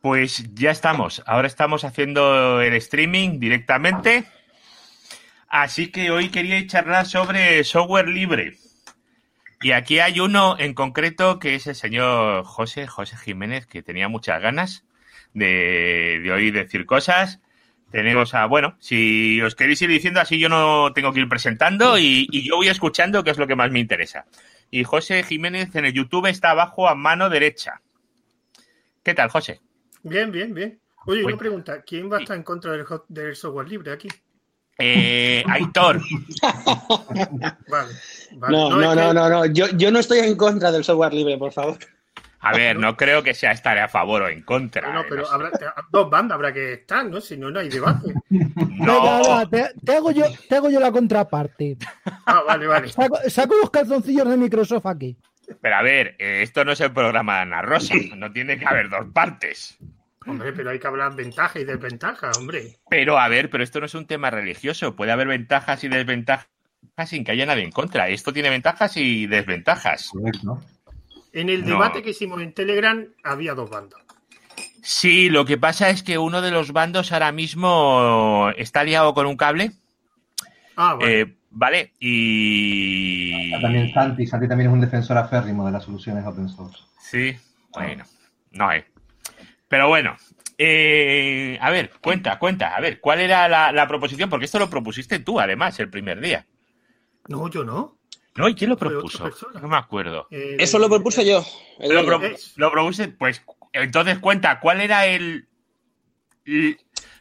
Pues ya estamos. Ahora estamos haciendo el streaming directamente. Así que hoy quería charlar sobre software libre. Y aquí hay uno en concreto que es el señor José Jiménez, que tenía muchas ganas de oír decir cosas. Tenemos a, bueno, si os queréis ir diciendo, así yo no tengo que ir presentando y yo voy escuchando, que es lo que más me interesa. Y José Jiménez en el YouTube está abajo a mano derecha. ¿Qué tal, José? Bien. Oye, una pregunta. ¿Quién va a estar en contra del software libre aquí? Aitor. Vale. No. Yo no estoy en contra del software libre, por favor. A ver, no creo que sea estar a favor o en contra. No, pero no sé. Dos bandas habrá que estar, ¿no? Si no, no hay debate. No. Te hago yo la contraparte. Vale. Saco los calzoncillos de Microsoft aquí. Pero a ver, esto no es el programa de Ana Rosa. No tiene que haber dos partes. Hombre, pero hay que hablar ventajas y desventajas, hombre. Pero a ver, pero esto no es un tema religioso. Puede haber ventajas y desventajas sin que haya nadie en contra. Esto tiene ventajas y desventajas. ¿No? En el debate que hicimos en Telegram había dos bandos. Sí, lo que pasa es que uno de los bandos ahora mismo está liado con un cable. Vale. Vale, y... También Santi también es un defensor aférrimo de las soluciones open source. Sí, bueno, no. Pero bueno, a ver, cuenta. A ver, ¿cuál era la proposición? Porque esto lo propusiste tú, además, el primer día. No, yo no. No, ¿y quién lo propuso? No me acuerdo. Eso lo propuse yo. Lo propuse, pues, entonces cuenta, ¿cuál era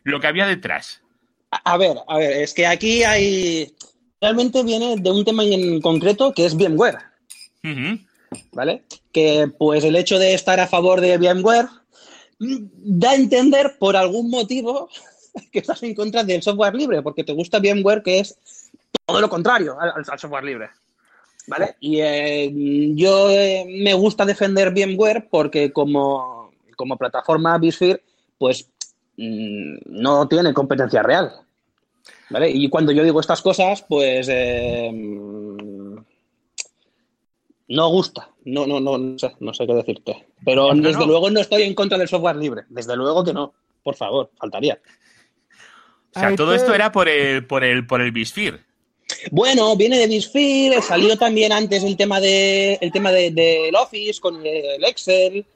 lo que había detrás? A ver, es que aquí hay... Realmente viene de un tema en concreto que es VMware, ¿vale? Que pues el hecho de estar a favor de VMware da a entender por algún motivo que estás en contra del software libre, porque te gusta VMware, que es todo lo contrario al software libre, ¿vale? Y yo me gusta defender VMware porque como plataforma Bisfir, pues no tiene competencia real. ¿Vale? Y cuando yo digo estas cosas, pues no gusta. No sé qué decirte. Pero desde luego no estoy en contra del software libre. Desde luego que no. Por favor, faltaría. O sea, todo esto era por el Bisfir. Bueno, viene de Bisfir. Salió también antes el tema del Office con el Excel.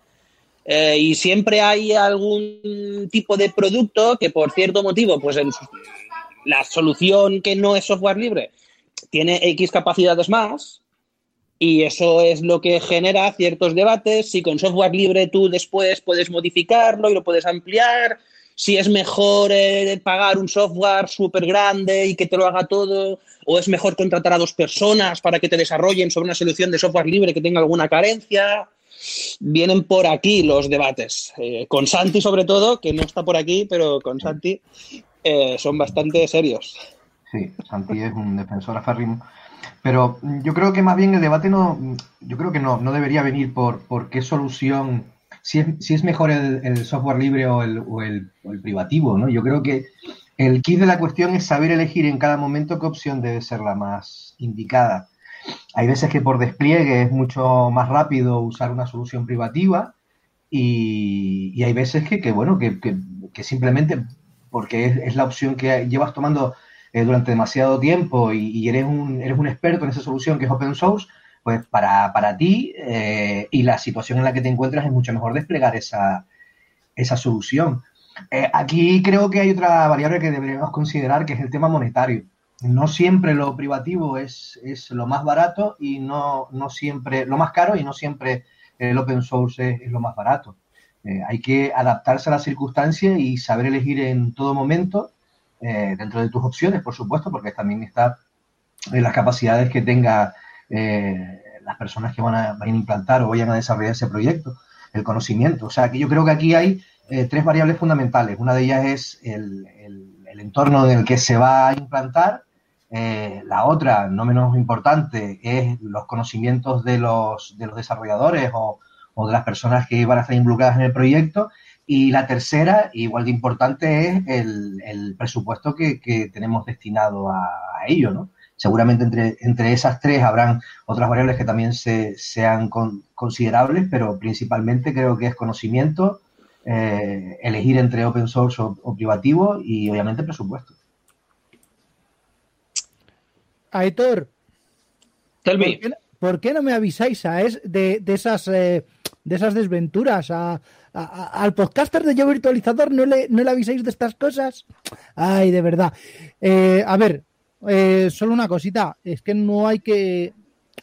Y siempre hay algún tipo de producto que por cierto motivo, pues la solución que no es software libre tiene X capacidades más y eso es lo que genera ciertos debates. Si con software libre tú después puedes modificarlo y lo puedes ampliar, si es mejor pagar un software súper grande y que te lo haga todo, o es mejor contratar a dos personas para que te desarrollen sobre una solución de software libre que tenga alguna carencia. Vienen por aquí los debates. Con Santi sobre todo, que no está por aquí, pero con Santi... son bastante serios. Sí, Santi es un defensor aférrimo. Pero yo creo que más bien el debate no debería venir por qué solución, si es mejor el software libre o el privativo, ¿no? Yo creo que el quid de la cuestión es saber elegir en cada momento qué opción debe ser la más indicada. Hay veces que por despliegue es mucho más rápido usar una solución privativa y hay veces que simplemente... porque es la opción que llevas tomando durante demasiado tiempo y eres un experto en esa solución que es open source, pues para ti y la situación en la que te encuentras es mucho mejor desplegar esa solución. Aquí creo que hay otra variable que deberíamos considerar, que es el tema monetario. No siempre lo privativo es lo más barato y no siempre lo más caro, y no siempre el open source es lo más barato. Hay que adaptarse a las circunstancias y saber elegir en todo momento, dentro de tus opciones, por supuesto, porque también está en las capacidades que tengan las personas que vayan a implantar o vayan a desarrollar ese proyecto, el conocimiento. O sea, que yo creo que aquí hay tres variables fundamentales. Una de ellas es el entorno en el que se va a implantar. La otra, no menos importante, es los conocimientos de los desarrolladores o de las personas que van a estar involucradas en el proyecto. Y la tercera, igual de importante, es el presupuesto que tenemos destinado a ello, ¿no? Seguramente entre esas tres habrán otras variables que también sean considerables, pero principalmente creo que es conocimiento, elegir entre open source o privativo y, obviamente, presupuesto. Aitor, ¿por qué no me avisáis de esas desventuras? Al podcaster de Yo Virtualizador no le avisáis de estas cosas. Ay, de verdad. A ver, solo una cosita. Es que no hay que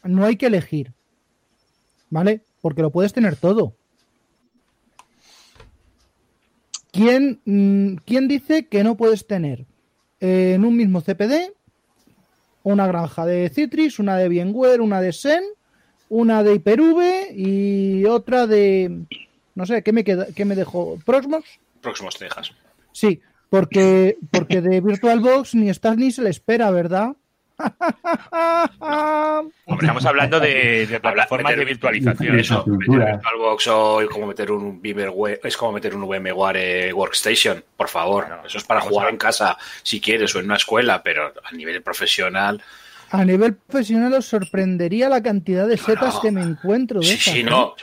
elegir, ¿vale? Porque lo puedes tener todo. ¿Quién dice que no puedes tener en un mismo CPD una granja de Citrix, una de VMware, una de Xen, una de Hyper-V y otra de... No sé, ¿qué me dejó? ¿Proxmox? Proxmox te dejas. Sí, porque de VirtualBox ni estás ni se le espera, ¿verdad? No. Hombre, estamos hablando de plataformas de virtualización. Eso, meter VirtualBox hoy como meter un VMware, es como meter un VMware Workstation, por favor. No, eso es para jugar en casa, si quieres, o en una escuela, pero a nivel profesional... A nivel profesional os sorprendería la cantidad de setas que me encuentro.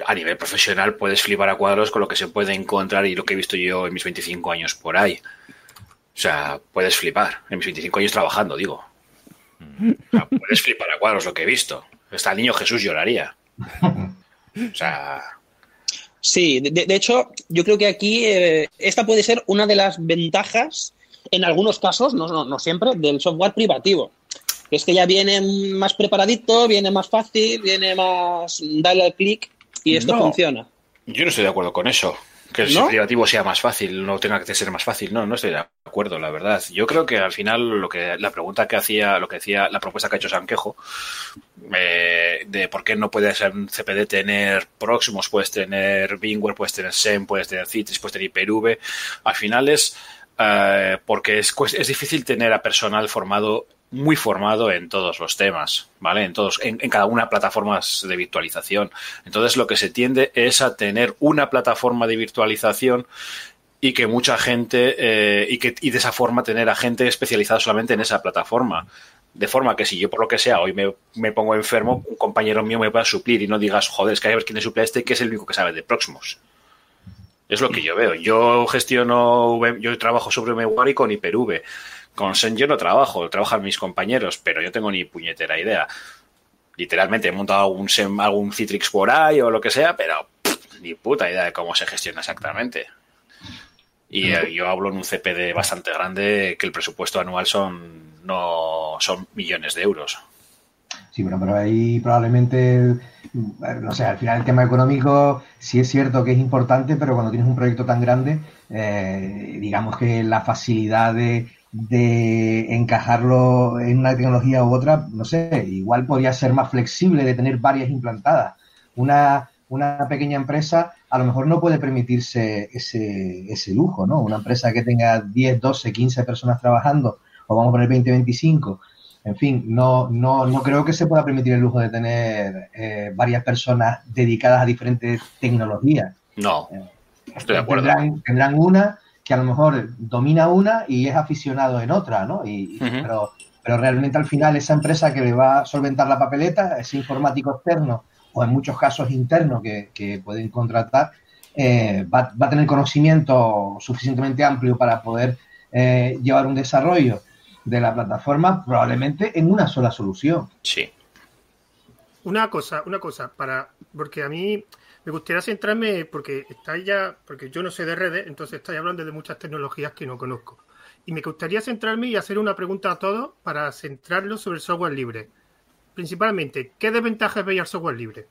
A nivel profesional puedes flipar a cuadros con lo que se puede encontrar y lo que he visto yo en mis 25 años por ahí. O sea, puedes flipar. En mis 25 años trabajando, digo. O sea, puedes flipar a cuadros lo que he visto. Hasta el niño Jesús lloraría. O sea... Sí, de hecho, yo creo que aquí esta puede ser una de las ventajas, en algunos casos, no siempre, del software privativo. Es que ya viene más preparadito, viene más fácil, viene más... Dale al clic y esto funciona. Yo no estoy de acuerdo con eso. Que el privativo sea más fácil, no tenga que ser más fácil. No estoy de acuerdo, la verdad. Yo creo que al final lo que decía la propuesta que ha hecho Sanquejo, de por qué no puede ser un CPD tener Proxmox, puedes tener VMware, puedes tener Xen, puedes tener Citrix, puedes tener Hyper-V. Al final es porque es difícil tener a personal formado, muy formado en todos los temas, ¿vale? En cada una de las plataformas de virtualización. Entonces, lo que se tiende es a tener una plataforma de virtualización y que mucha gente, y de esa forma tener a gente especializada solamente en esa plataforma. De forma que si yo, por lo que sea, hoy me pongo enfermo, un compañero mío me pueda suplir y no digas, joder, es que hay que ver quién le suple a este, que es el único que sabe de Proxmox. Es lo que yo veo. Yo trabajo sobre VMware y con Hyper-V. Con Xen yo no trabajan mis compañeros, pero yo tengo ni puñetera idea. Literalmente he montado algún Citrix por ahí o lo que sea, pero ni puta idea de cómo se gestiona exactamente. Y yo hablo en un CPD bastante grande, que el presupuesto anual son millones de euros. Sí, pero ahí probablemente, no sé, al final el tema económico sí es cierto que es importante, pero cuando tienes un proyecto tan grande, digamos que la facilidad de encajarlo en una tecnología u otra, no sé, igual podría ser más flexible de tener varias implantadas. Una pequeña empresa a lo mejor no puede permitirse ese lujo, ¿no? Una empresa que tenga 10, 12, 15 personas trabajando, o vamos a poner 20, 25, en fin, no creo que se pueda permitir el lujo de tener varias personas dedicadas a diferentes tecnologías. No, estoy de acuerdo. Tendrán una que a lo mejor domina una y es aficionado en otra, ¿no? Pero realmente al final esa empresa que le va a solventar la papeleta, ese informático externo o en muchos casos interno que pueden contratar, va a tener conocimiento suficientemente amplio para poder llevar un desarrollo de la plataforma probablemente en una sola solución. Sí. Una cosa, porque a mí... Me gustaría centrarme porque yo no sé de redes, entonces estáis hablando de muchas tecnologías que no conozco. Y me gustaría centrarme y hacer una pregunta a todos para centrarlo sobre el software libre. Principalmente, ¿qué desventajas veis al software libre?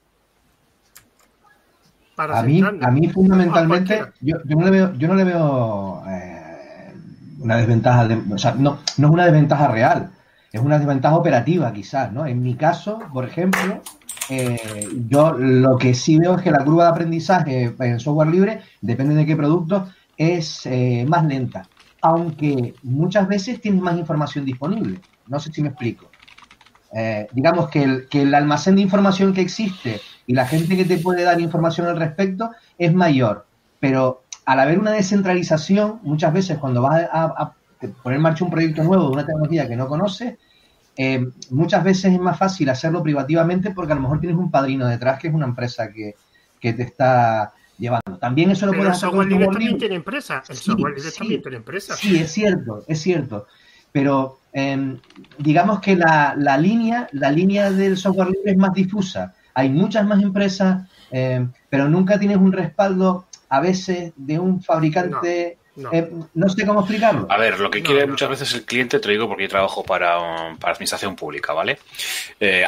A mí fundamentalmente, yo no le veo una desventaja, o sea, no es una desventaja real, es una desventaja operativa quizás, ¿no? En mi caso, por ejemplo... yo lo que sí veo es que la curva de aprendizaje en software libre, depende de qué producto, es más lenta, aunque muchas veces tienes más información disponible. No sé si me explico. Digamos que el almacén de información que existe y la gente que te puede dar información al respecto es mayor, pero al haber una descentralización, muchas veces cuando vas a poner en marcha un proyecto nuevo de una tecnología que no conoces, muchas veces es más fácil hacerlo privativamente porque a lo mejor tienes un padrino detrás que es una empresa que te está llevando. También eso lo puedes hacer. El software libre también tiene empresa. El software libre también tiene empresa. Sí, es cierto, es cierto. Pero digamos que la línea del software libre es más difusa. Hay muchas más empresas, pero nunca tienes un respaldo a veces de un fabricante. No sé cómo explicarlo. A ver, lo que quiere muchas veces el cliente, te lo digo porque yo trabajo para administración pública, ¿vale?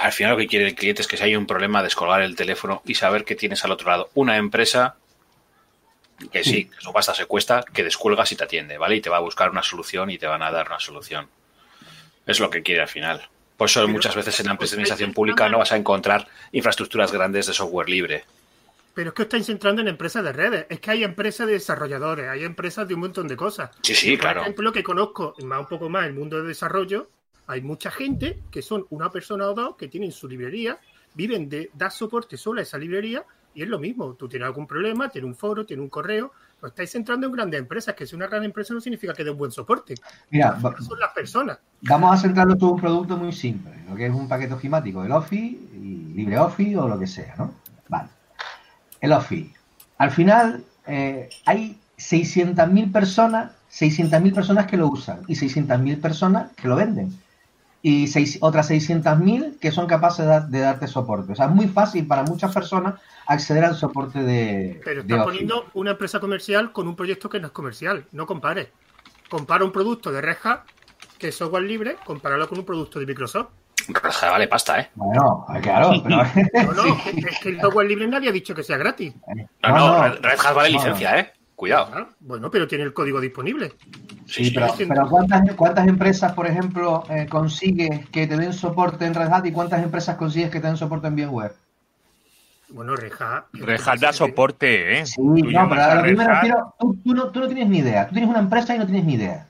Al final lo que quiere el cliente es que si hay un problema, descolgar el teléfono y saber que tienes al otro lado una empresa que sí, que su pasta se cuesta, que descuelgas y te atiende, ¿vale? Y te va a buscar una solución y te van a dar una solución. Es lo que quiere al final. Por eso muchas veces en la empresa de administración pública no vas a encontrar infraestructuras grandes de software libre. Pero es que os estáis entrando en empresas de redes. Es que hay empresas de desarrolladores, hay empresas de un montón de cosas. Sí, sí, claro. Por ejemplo, que conozco más, un poco más el mundo de desarrollo, hay mucha gente que son una persona o dos que tienen su librería, viven de dar soporte solo a esa librería y es lo mismo. Tú tienes algún problema, tienes un foro, tienes un correo. Os estáis entrando en grandes empresas, que si una gran empresa no significa que dé un buen soporte. Mira, son las personas. Vamos a centrarnos en un producto muy simple, lo que es un paquete ofimático, el Office y LibreOffice o lo que sea, ¿no? Vale. El Office. Al final hay 600.000 personas que lo usan y 600.000 personas que lo venden y otras 600.000 que son capaces de darte soporte. O sea, es muy fácil para muchas personas acceder al soporte de Pero estás poniendo una empresa comercial con un proyecto que no es comercial. No compares. Compara un producto de Red Hat, que es software libre, compáralo con un producto de Microsoft. Vale pasta, ¿eh? Bueno, claro, pero... es que el software libre nadie ha dicho que sea gratis. No, Red Hat vale licencia, ¿eh? Cuidado. Bueno, pero tiene el código disponible. Sí, pero ¿cuántas empresas, por ejemplo, consigues que te den soporte en Red Hat y cuántas empresas consigues que te den soporte en VMware? Bueno, Red Hat... Red Hat da soporte, ¿eh? Sí, pero a lo que me refiero, tú no tienes ni idea. Tú tienes una empresa y no tienes ni idea.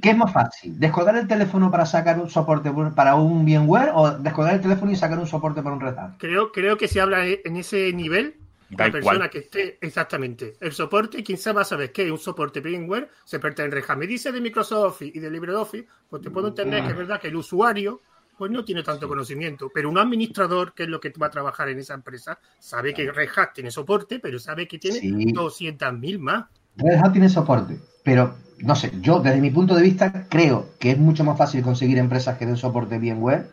¿Qué es más fácil? ¿Descolgar el teléfono para sacar un soporte para un VMware o descolgar el teléfono y sacar un soporte para un Red Hat? Creo que se habla en ese nivel da la persona igual. Que esté exactamente. El soporte, quien sabe, sabes que un soporte VMware se pertenece en Red Hat. Me dice de Microsoft Office y de LibreOffice, pues te puedo entender que es verdad que el usuario pues no tiene tanto conocimiento, pero un administrador, que es lo que va a trabajar en esa empresa, sabe que Red Hat tiene soporte, pero sabe que tiene 200.000 más. Red Hat tiene soporte, pero... No sé, yo desde mi punto de vista creo que es mucho más fácil conseguir empresas que den soporte VMware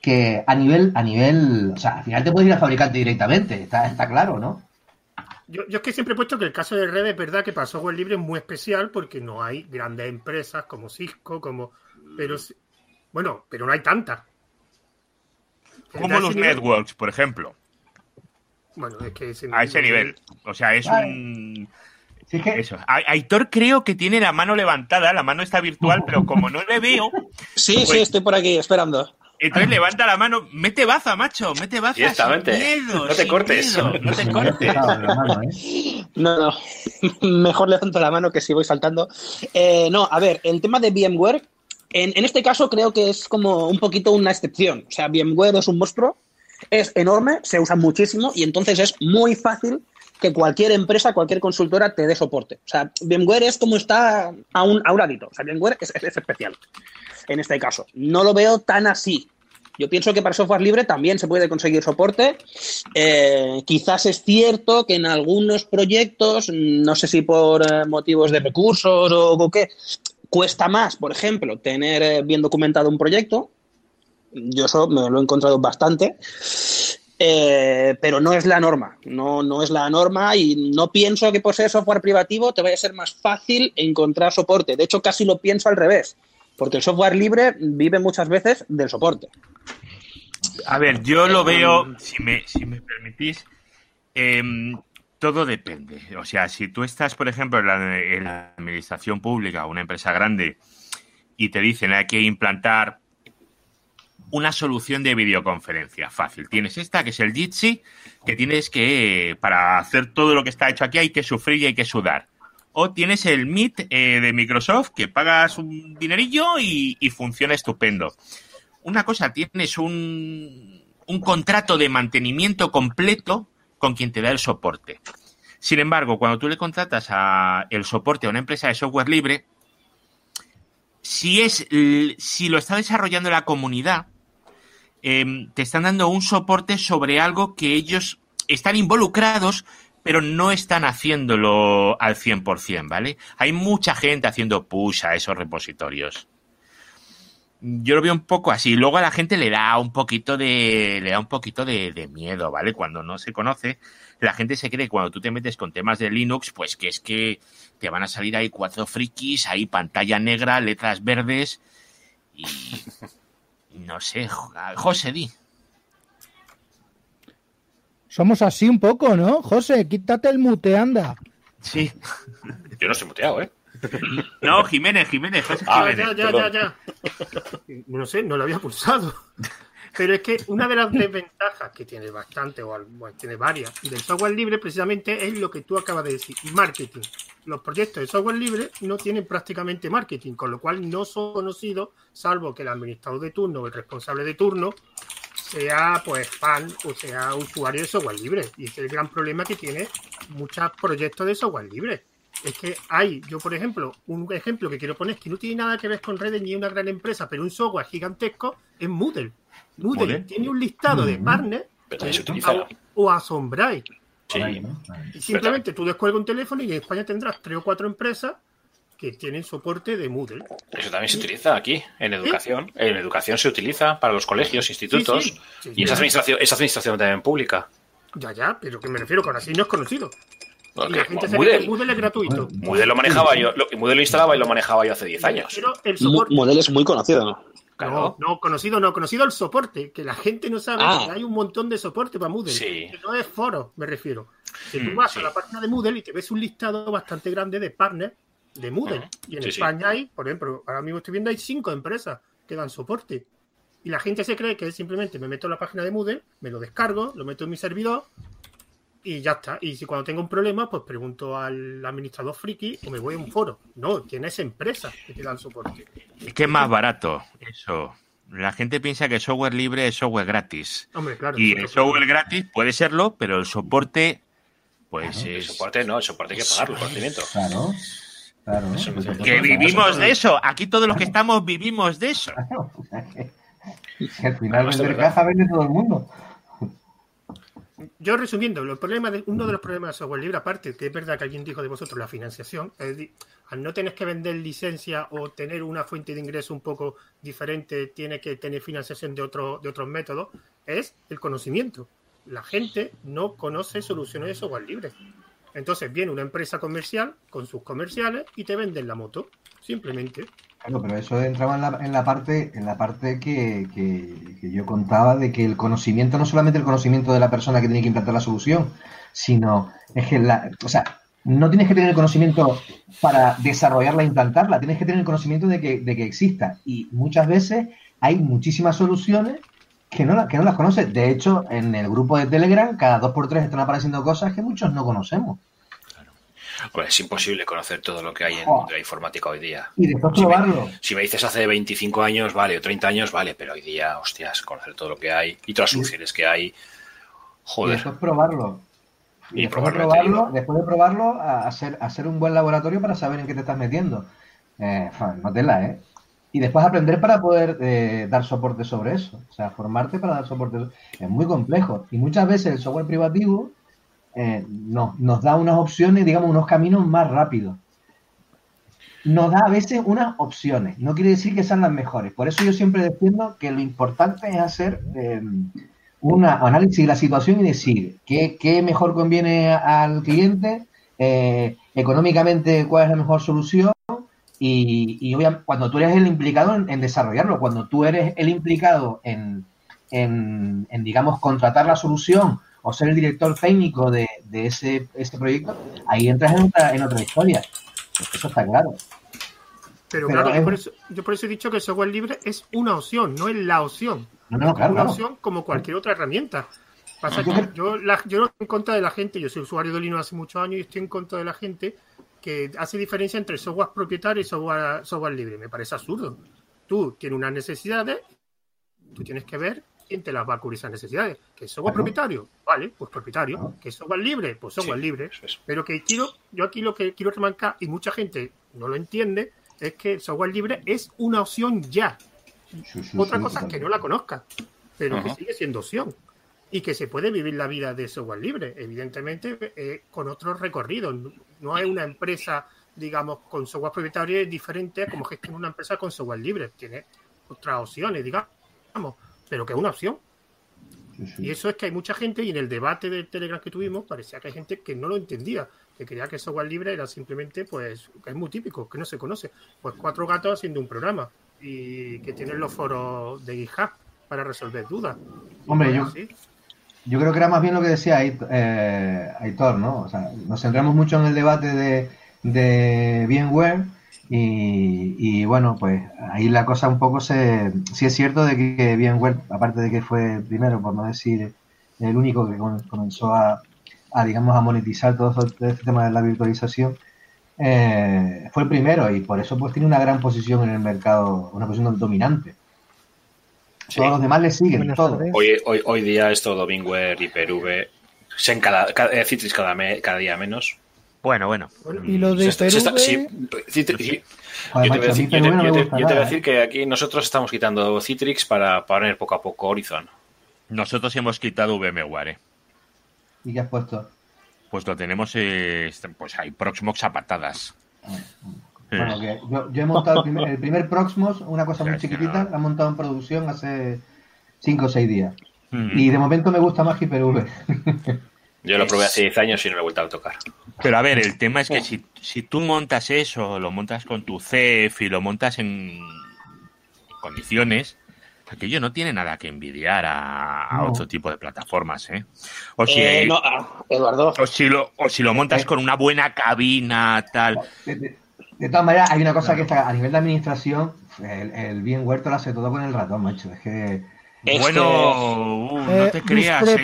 que a nivel, o sea, al final te puedes ir a fabricante directamente, está claro, ¿no? Yo es que siempre he puesto que el caso de redes es verdad que para software libre es muy especial porque no hay grandes empresas como Cisco, pero no hay tantas. Como los networks, por ejemplo. Bueno, es que a ese nivel, o sea, es un... Eso. Aitor creo que tiene la mano levantada, la mano está virtual, pero como no le veo... Sí, estoy por aquí, esperando. Entonces levanta la mano, mete baza, macho, mete baza. Exactamente. Miedo, no te cortes. Miedo, no te cortes. No, mejor levanto la mano que si voy saltando. A ver, el tema de VMware, en este caso creo que es como un poquito una excepción. O sea, VMware es un monstruo, es enorme, se usa muchísimo y entonces es muy fácil... que cualquier empresa, cualquier consultora te dé soporte. O sea, VMware es como está a un ladito. O sea, VMware es especial en este caso. No lo veo tan así. Yo pienso que para software libre también se puede conseguir soporte. Quizás es cierto que en algunos proyectos, no sé si por motivos de recursos o qué, cuesta más, por ejemplo, tener bien documentado un proyecto. Yo eso me lo he encontrado bastante. Pero no es la norma, no es la norma y no pienso que por ser software privativo te vaya a ser más fácil encontrar soporte. De hecho, casi lo pienso al revés, porque el software libre vive muchas veces del soporte. A ver, yo lo veo, si me permitís, todo depende. O sea, si tú estás, por ejemplo, en la administración pública o una empresa grande y te dicen hay que implantar una solución de videoconferencia fácil. Tienes esta, que es el Jitsi, que tienes que, para hacer todo lo que está hecho aquí, hay que sufrir y hay que sudar. O tienes el Meet de Microsoft, que pagas un dinerillo y funciona estupendo. Una cosa, tienes un contrato de mantenimiento completo con quien te da el soporte. Sin embargo, cuando tú le contratas el soporte a una empresa de software libre, si lo está desarrollando la comunidad, te están dando un soporte sobre algo que ellos están involucrados, pero no están haciéndolo al 100%, ¿vale? Hay mucha gente haciendo push a esos repositorios. Yo lo veo un poco así. Luego a la gente le da un poquito de miedo, ¿vale? Cuando no se conoce, la gente se cree que cuando tú te metes con temas de Linux, pues que es que te van a salir ahí 4 frikis, ahí pantalla negra, letras verdes y... no sé, José, di. Somos así un poco, ¿no? José, quítate el mute, anda. Sí. Yo no soy muteado, ¿eh? No, Jiménez. José Jiménez. Ya. No sé, no lo había pulsado. Pero es que una de las desventajas que tiene bastante, o bueno, tiene varias, del software libre precisamente es lo que tú acabas de decir, marketing. Los proyectos de software libre no tienen prácticamente marketing, con lo cual no son conocidos, salvo que el administrador de turno o el responsable de turno sea pues fan o sea usuario de software libre. Y es el gran problema que tiene muchos proyectos de software libre. Es que hay, yo por ejemplo, un ejemplo que quiero poner, que no tiene nada que ver con redes ni una gran empresa, pero un software gigantesco es Moodle. Moodle tiene un listado de partners o asombráis. Sí. Y simplemente tú descuelgas un teléfono y en España tendrás 3 o 4 empresas que tienen soporte de Moodle. Eso también se utiliza aquí, en educación. ¿Sí? En educación se utiliza para los colegios, institutos. Sí. Y esa administración también pública. Ya, pero que me refiero con así no es conocido. Okay. Y la gente Moodle. Que Moodle es gratuito. Moodle lo manejaba yo, Moodle lo instalaba y lo manejaba yo hace 10 años. Pero el soporte... Moodle es muy conocido, ¿no? Claro. No, conocido el soporte, que la gente no sabe que hay un montón de soporte para Moodle, que no es foro, me refiero. Si tú vas a la página de Moodle y te ves un listado bastante grande de partners de Moodle, y en España hay, por ejemplo, ahora mismo estoy viendo, hay 5 empresas que dan soporte, y la gente se cree que simplemente me meto en la página de Moodle, me lo descargo, lo meto en mi servidor, y ya está. Y si cuando tengo un problema, pues pregunto al administrador friki o me voy a un foro. No, tienes empresas que te dan soporte. Es que es más barato eso. La gente piensa que el software libre es software gratis. Hombre, claro. Y el software gratis puede serlo, pero el soporte, pues claro, es... El soporte hay que pagarlo, el conocimiento. Claro. Que vivimos de eso. Aquí todos los que estamos vivimos de eso. Claro. Que al final vender caja vende todo el mundo. Yo resumiendo, uno de los problemas de software libre, aparte, que es verdad que alguien dijo de vosotros, la financiación, es decir, al no tener que vender licencia o tener una fuente de ingreso un poco diferente, tiene que tener financiación de otros métodos, es el conocimiento. La gente no conoce soluciones de software libre. Entonces viene una empresa comercial con sus comerciales y te venden la moto, simplemente. Claro, pero eso entraba en la parte que yo contaba de que el conocimiento, no solamente el conocimiento de la persona que tiene que implantar la solución, sino es que no tienes que tener el conocimiento para desarrollarla e implantarla, tienes que tener el conocimiento de que exista. Y muchas veces hay muchísimas soluciones que no las conoces. De hecho, en el grupo de Telegram, cada 2x3 están apareciendo cosas que muchos no conocemos. Pues es imposible conocer todo lo que hay en la informática hoy día. Y después probarlo. Si me dices hace 25 años, vale, o 30 años, vale, pero hoy día, hostias, conocer todo lo que hay y todas las soluciones que hay, joder. Y después probarlo. Después de probarlo, hacer un buen laboratorio para saber en qué te estás metiendo. No tela, ¿eh? Y después aprender para poder dar soporte sobre eso. O sea, formarte para dar soporte. Es muy complejo. Y muchas veces el software privativo... nos da unas opciones, digamos, unos caminos más rápidos. Nos da a veces unas opciones. No quiere decir que sean las mejores. Por eso yo siempre defiendo que lo importante es hacer un análisis de la situación y decir qué mejor conviene al cliente, económicamente cuál es la mejor solución y obviamente, cuando tú eres el implicado en desarrollarlo, cuando tú eres el implicado en digamos, contratar la solución o ser el director técnico de ese proyecto, ahí entras en otra historia. Eso está claro. Pero claro, yo por eso he dicho que el software libre es una opción, no es la opción. No, claro. Una opción como cualquier otra herramienta. Pasa que yo no estoy en contra de la gente, yo soy usuario de Linux hace muchos años y estoy en contra de la gente que hace diferencia entre software propietario y software libre. Me parece absurdo. Tú tienes unas necesidades, tú tienes que ver quién te las va a cubrir esas necesidades. Que es software propietario, vale, pues propietario. Que es software libre, pues software libre. Pero que yo aquí lo que quiero remarcar, y mucha gente no lo entiende, es que el software libre es una opción ya. Otra cosa es que no la conozca, pero que sigue siendo opción. y que se puede vivir la vida de software libre, evidentemente, con otros recorridos. No hay una empresa, digamos, con software propietario diferente a como gestiona una empresa con software libre. Tiene otras opciones, digamos, pero que es una opción. Sí, sí. Y eso es que hay mucha gente, y en el debate de Telegram que tuvimos parecía que hay gente que no lo entendía, que creía que el software libre era simplemente, pues, que es muy típico, que no se conoce. Pues cuatro gatos haciendo un programa y que tienen los foros de GitHub para resolver dudas. Hombre, yo creo que era más bien lo que decía Aitor, ¿no? O sea, nos centramos mucho en el debate de VMware y, bueno, pues ahí la cosa un poco se... Sí es cierto de que VMware, aparte de que fue primero, por no decir el único que comenzó a digamos, a monetizar todo este tema de la virtualización, fue el primero, y por eso pues tiene una gran posición en el mercado, una posición dominante. Sí. Todos los demás le siguen, todos. Hoy día es todo VMware, Hyper-V, Xen Citrix cada día menos. Bueno. Y lo de Hyper-V... Sí, Citrix... Yo te voy a decir que aquí nosotros estamos quitando Citrix para poner poco a poco Horizon. Nosotros hemos quitado VMware. ¿Y qué has puesto? Pues lo tenemos, pues hay Proxmox a patadas. Bueno, que yo he montado el primer Proxmox, una cosa muy chiquitita, la he montado en producción hace 5 o 6 días. Y de momento me gusta más Hyper-V. Yo lo probé hace 10 años y no lo he vuelto a tocar. Pero a ver, el tema es que si tú montas eso, lo montas con tu CEF y lo montas en condiciones... Aquello no tiene nada que envidiar a otro tipo de plataformas, ¿eh? Eduardo. O si lo montas con una buena cabina, tal. De todas maneras, hay una cosa que está a nivel de administración, el VMware lo hace todo con el ratón, macho. Es que... no te creas,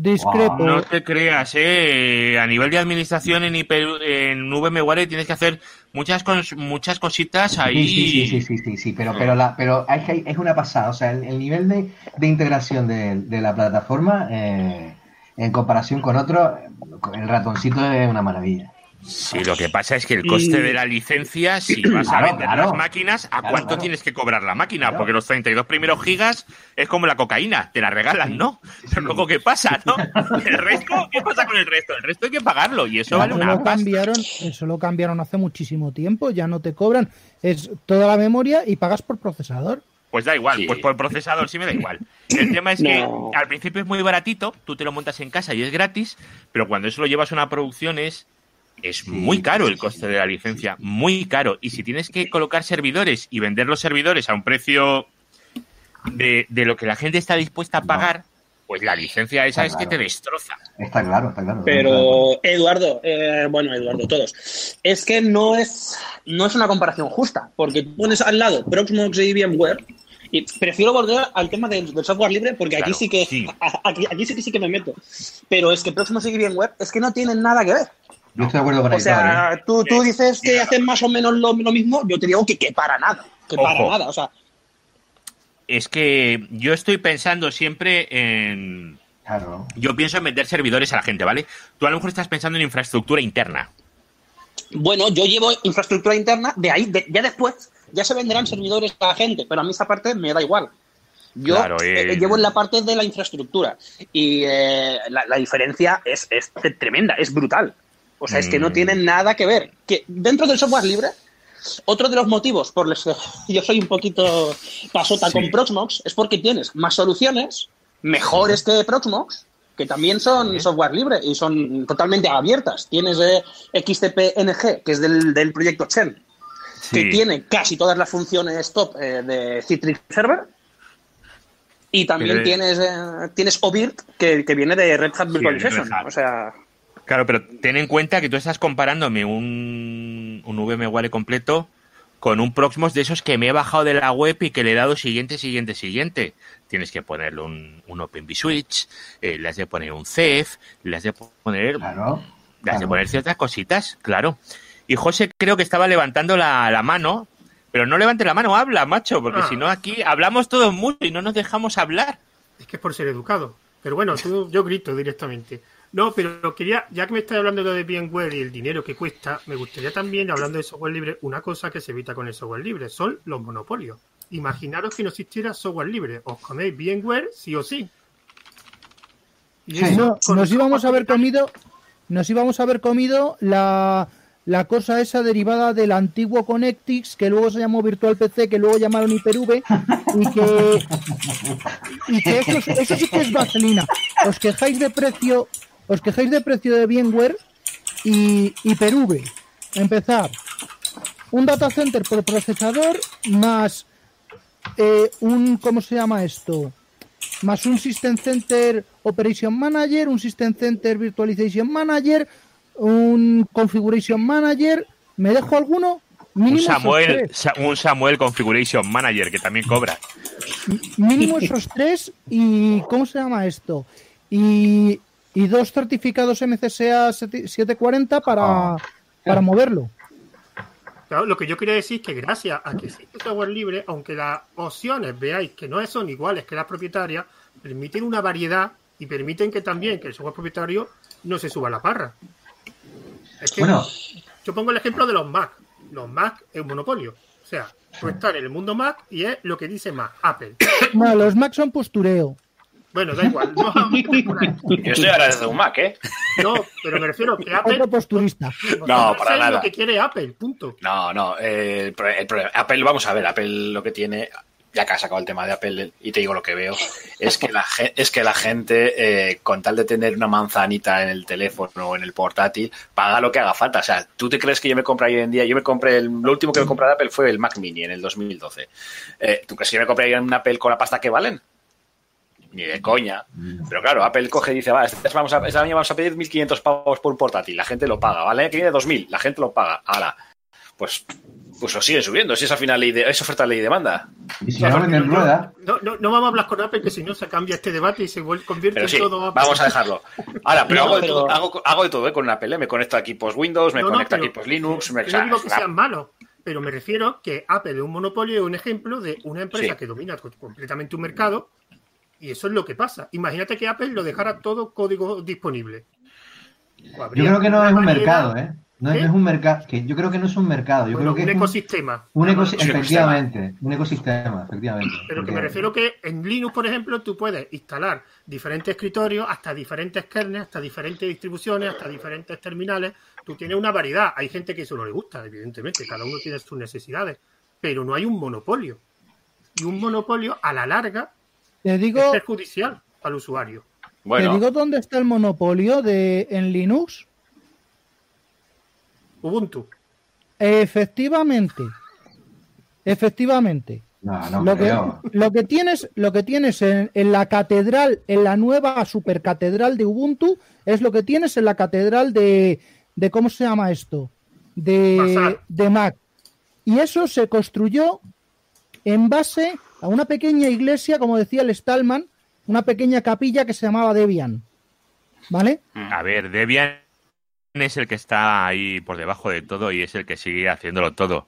discrepo. No te creas, a nivel de administración en VMware tienes que hacer muchas cositas ahí. Sí, pero es una pasada. O sea, el nivel de integración de la plataforma en comparación con otro, el ratoncito es una maravilla. Sí, lo que pasa es que el coste de la licencia, si vas a vender las máquinas, ¿a cuánto tienes que cobrar la máquina? Porque los 32 primeros gigas es como la cocaína, te la regalan, ¿no? Pero luego, ¿qué pasa, no? ¿El resto? ¿Qué pasa con el resto? El resto hay que pagarlo y eso vale una pasta. Eso lo cambiaron hace muchísimo tiempo, ya no te cobran, es toda la memoria y pagas por procesador. Pues da igual, pues por procesador sí me da igual. El tema es que al principio es muy baratito, tú te lo montas en casa y es gratis, pero cuando eso lo llevas a una producción es muy caro el coste de la licencia, muy caro. Y si tienes que colocar servidores y vender los servidores a un precio de lo que la gente está dispuesta a pagar, pues la licencia esa es que te destroza. Está claro. Pero, Eduardo, todos. Es que no es una comparación justa, porque pones al lado Proxmox y VMware. Y prefiero volver al tema del software libre, porque aquí sí que me meto. Pero es que Proxmox y VMware es que no tienen nada que ver. Yo estoy de acuerdo con Aitor, ¿eh? Tú dices que hacen más o menos lo mismo, yo te digo que para nada, o sea. Es que yo estoy pensando siempre en... Claro. Yo pienso en vender servidores a la gente, ¿vale? Tú a lo mejor estás pensando en infraestructura interna. Bueno, yo llevo infraestructura interna, de ahí, ya después, ya se venderán servidores a la gente, pero a mí esa parte me da igual. Yo llevo en la parte de la infraestructura y la diferencia es tremenda, es brutal. O sea, es que no tienen nada que ver. Que dentro del software libre, otro de los motivos por los que yo soy un poquito pasota con Proxmox es porque tienes más soluciones mejores que Proxmox, que también son software libre y son totalmente abiertas. Tienes XCPNG, que es del proyecto Xen, que tiene casi todas las funciones top de Citrix Server. Y también tienes OVIRT, que viene de Red Hat Virtualization. O sea... Claro, pero ten en cuenta que tú estás comparándome un VMware completo con un Proxmox de esos que me he bajado de la web y que le he dado siguiente. Tienes que ponerle un OpenV Switch, le has de poner un CEF, le has de poner, ciertas cositas, claro. Y José creo que estaba levantando la mano, pero no levante la mano, habla, macho, porque si no aquí hablamos todos mucho y no nos dejamos hablar. Es que es por ser educado, pero bueno, yo grito directamente. No, pero quería, ya que me estás hablando de VMware y el dinero que cuesta, me gustaría también, hablando de software libre, una cosa que se evita con el software libre, son los monopolios. Imaginaros que no existiera software libre, os coméis VMware sí o sí. No, nos íbamos a haber comido la cosa esa derivada del antiguo Connectix, que luego se llamó Virtual PC, que luego llamaron Hyper-V, y que eso sí que es vaselina. Os quejáis de precio de VMware y Hyper-V. Empezar. Un data center por procesador más un, ¿cómo se llama esto? Más un System Center Operation Manager, un System Center Virtualization Manager, un Configuration Manager. ¿Me dejo alguno? Mínimo un Samuel Configuration Manager, que también cobra. Mínimo esos tres y... ¿Cómo se llama esto? Y dos certificados MCSA 740 para moverlo. Claro, lo que yo quería decir es que gracias a que existe software libre, aunque las opciones veáis que no son iguales que las propietarias, permiten una variedad y permiten que también que el software propietario no se suba a la parra. Es que bueno, yo pongo el ejemplo de los Mac. Los Mac es un monopolio. O sea, puede estar en el mundo Mac y es lo que dice Mac, Apple. No, los Mac son postureo. Bueno, da igual. No, yo estoy ahora desde un Mac, ¿eh? No, pero me refiero que Apple... Otro posturista. No, para nada. Es lo que quiere Apple, punto. No. El problema... Apple, vamos a ver, Apple lo que tiene... Ya que has sacado el tema de Apple y te digo lo que veo, es que la gente, con tal de tener una manzanita en el teléfono o en el portátil, paga lo que haga falta. O sea, ¿tú te crees que yo me compré hoy en día? Lo último que me compré de Apple fue el Mac Mini en el 2012. ¿Tú crees que yo me compré un Apple con la pasta que valen? Ni de coña. Pero claro, Apple coge y dice, va, este año vamos a pedir 1.500 pavos por un portátil. La gente lo paga. ¿Vale? Que viene 2.000. La gente lo paga. ¡Hala! Pues lo siguen subiendo, si es al final es oferta, ley y demanda. Y si no venden rueda. No vamos a hablar con Apple, que si no se cambia este debate y se convierte en todo. Vamos a dejarlo. Ahora, pero hago de todo con Apple. Me conecto a equipos Windows, me conecto a equipos Linux. No digo que sean malos, pero me refiero que Apple es un monopolio, es un ejemplo de una empresa que domina completamente un mercado, y eso es lo que pasa. Imagínate que Apple lo dejara todo código disponible. Yo creo que no es un mercado, ¿eh? No, ¿eh? No es un mercado, que yo creo que no es un mercado, yo creo que es ecosistema. Un ecosistema, efectivamente. Pero que me refiero que en Linux, por ejemplo, tú puedes instalar diferentes escritorios, hasta diferentes kernels, hasta diferentes distribuciones, hasta diferentes terminales. Tú tienes una variedad. Hay gente que eso no le gusta, evidentemente, cada uno tiene sus necesidades, pero no hay un monopolio. Y un monopolio a la larga es perjudicial al usuario. Bueno. ¿Te digo dónde está el monopolio en Linux? Ubuntu. Efectivamente. No lo que tienes en la catedral, en la nueva supercatedral de Ubuntu, es lo que tienes en la catedral de ¿cómo se llama esto? De Mac. Y eso se construyó en base a una pequeña iglesia, como decía el Stallman, una pequeña capilla que se llamaba Debian. ¿Vale? A ver, Debian es el que está ahí por debajo de todo y es el que sigue haciéndolo todo.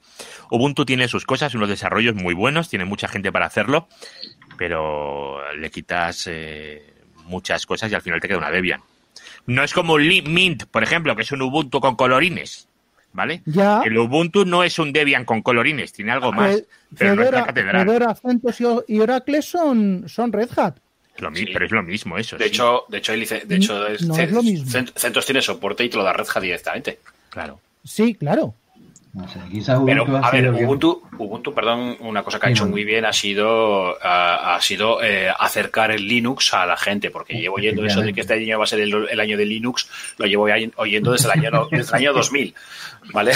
Ubuntu tiene sus cosas, unos desarrollos muy buenos, tiene mucha gente para hacerlo, pero le quitas muchas cosas y al final te queda una Debian. No es como Mint, por ejemplo, que es un Ubuntu con colorines, ¿vale? Ya. El Ubuntu no es un Debian con colorines, tiene algo más, pero no es la catedral. Fedora, CentOS y Oracle son Red Hat. Pero es lo mismo eso. De hecho, es lo mismo. CentOS tiene soporte y te lo da Red Hat directamente. Claro. Sí, claro. No sé, quizá Ubuntu. Pero, a ver, Ubuntu, perdón, una cosa que ha hecho muy bien ha sido acercar el Linux a la gente, porque llevo oyendo eso de que este año va a ser el año de Linux, lo llevo oyendo desde el año 2000, ¿vale?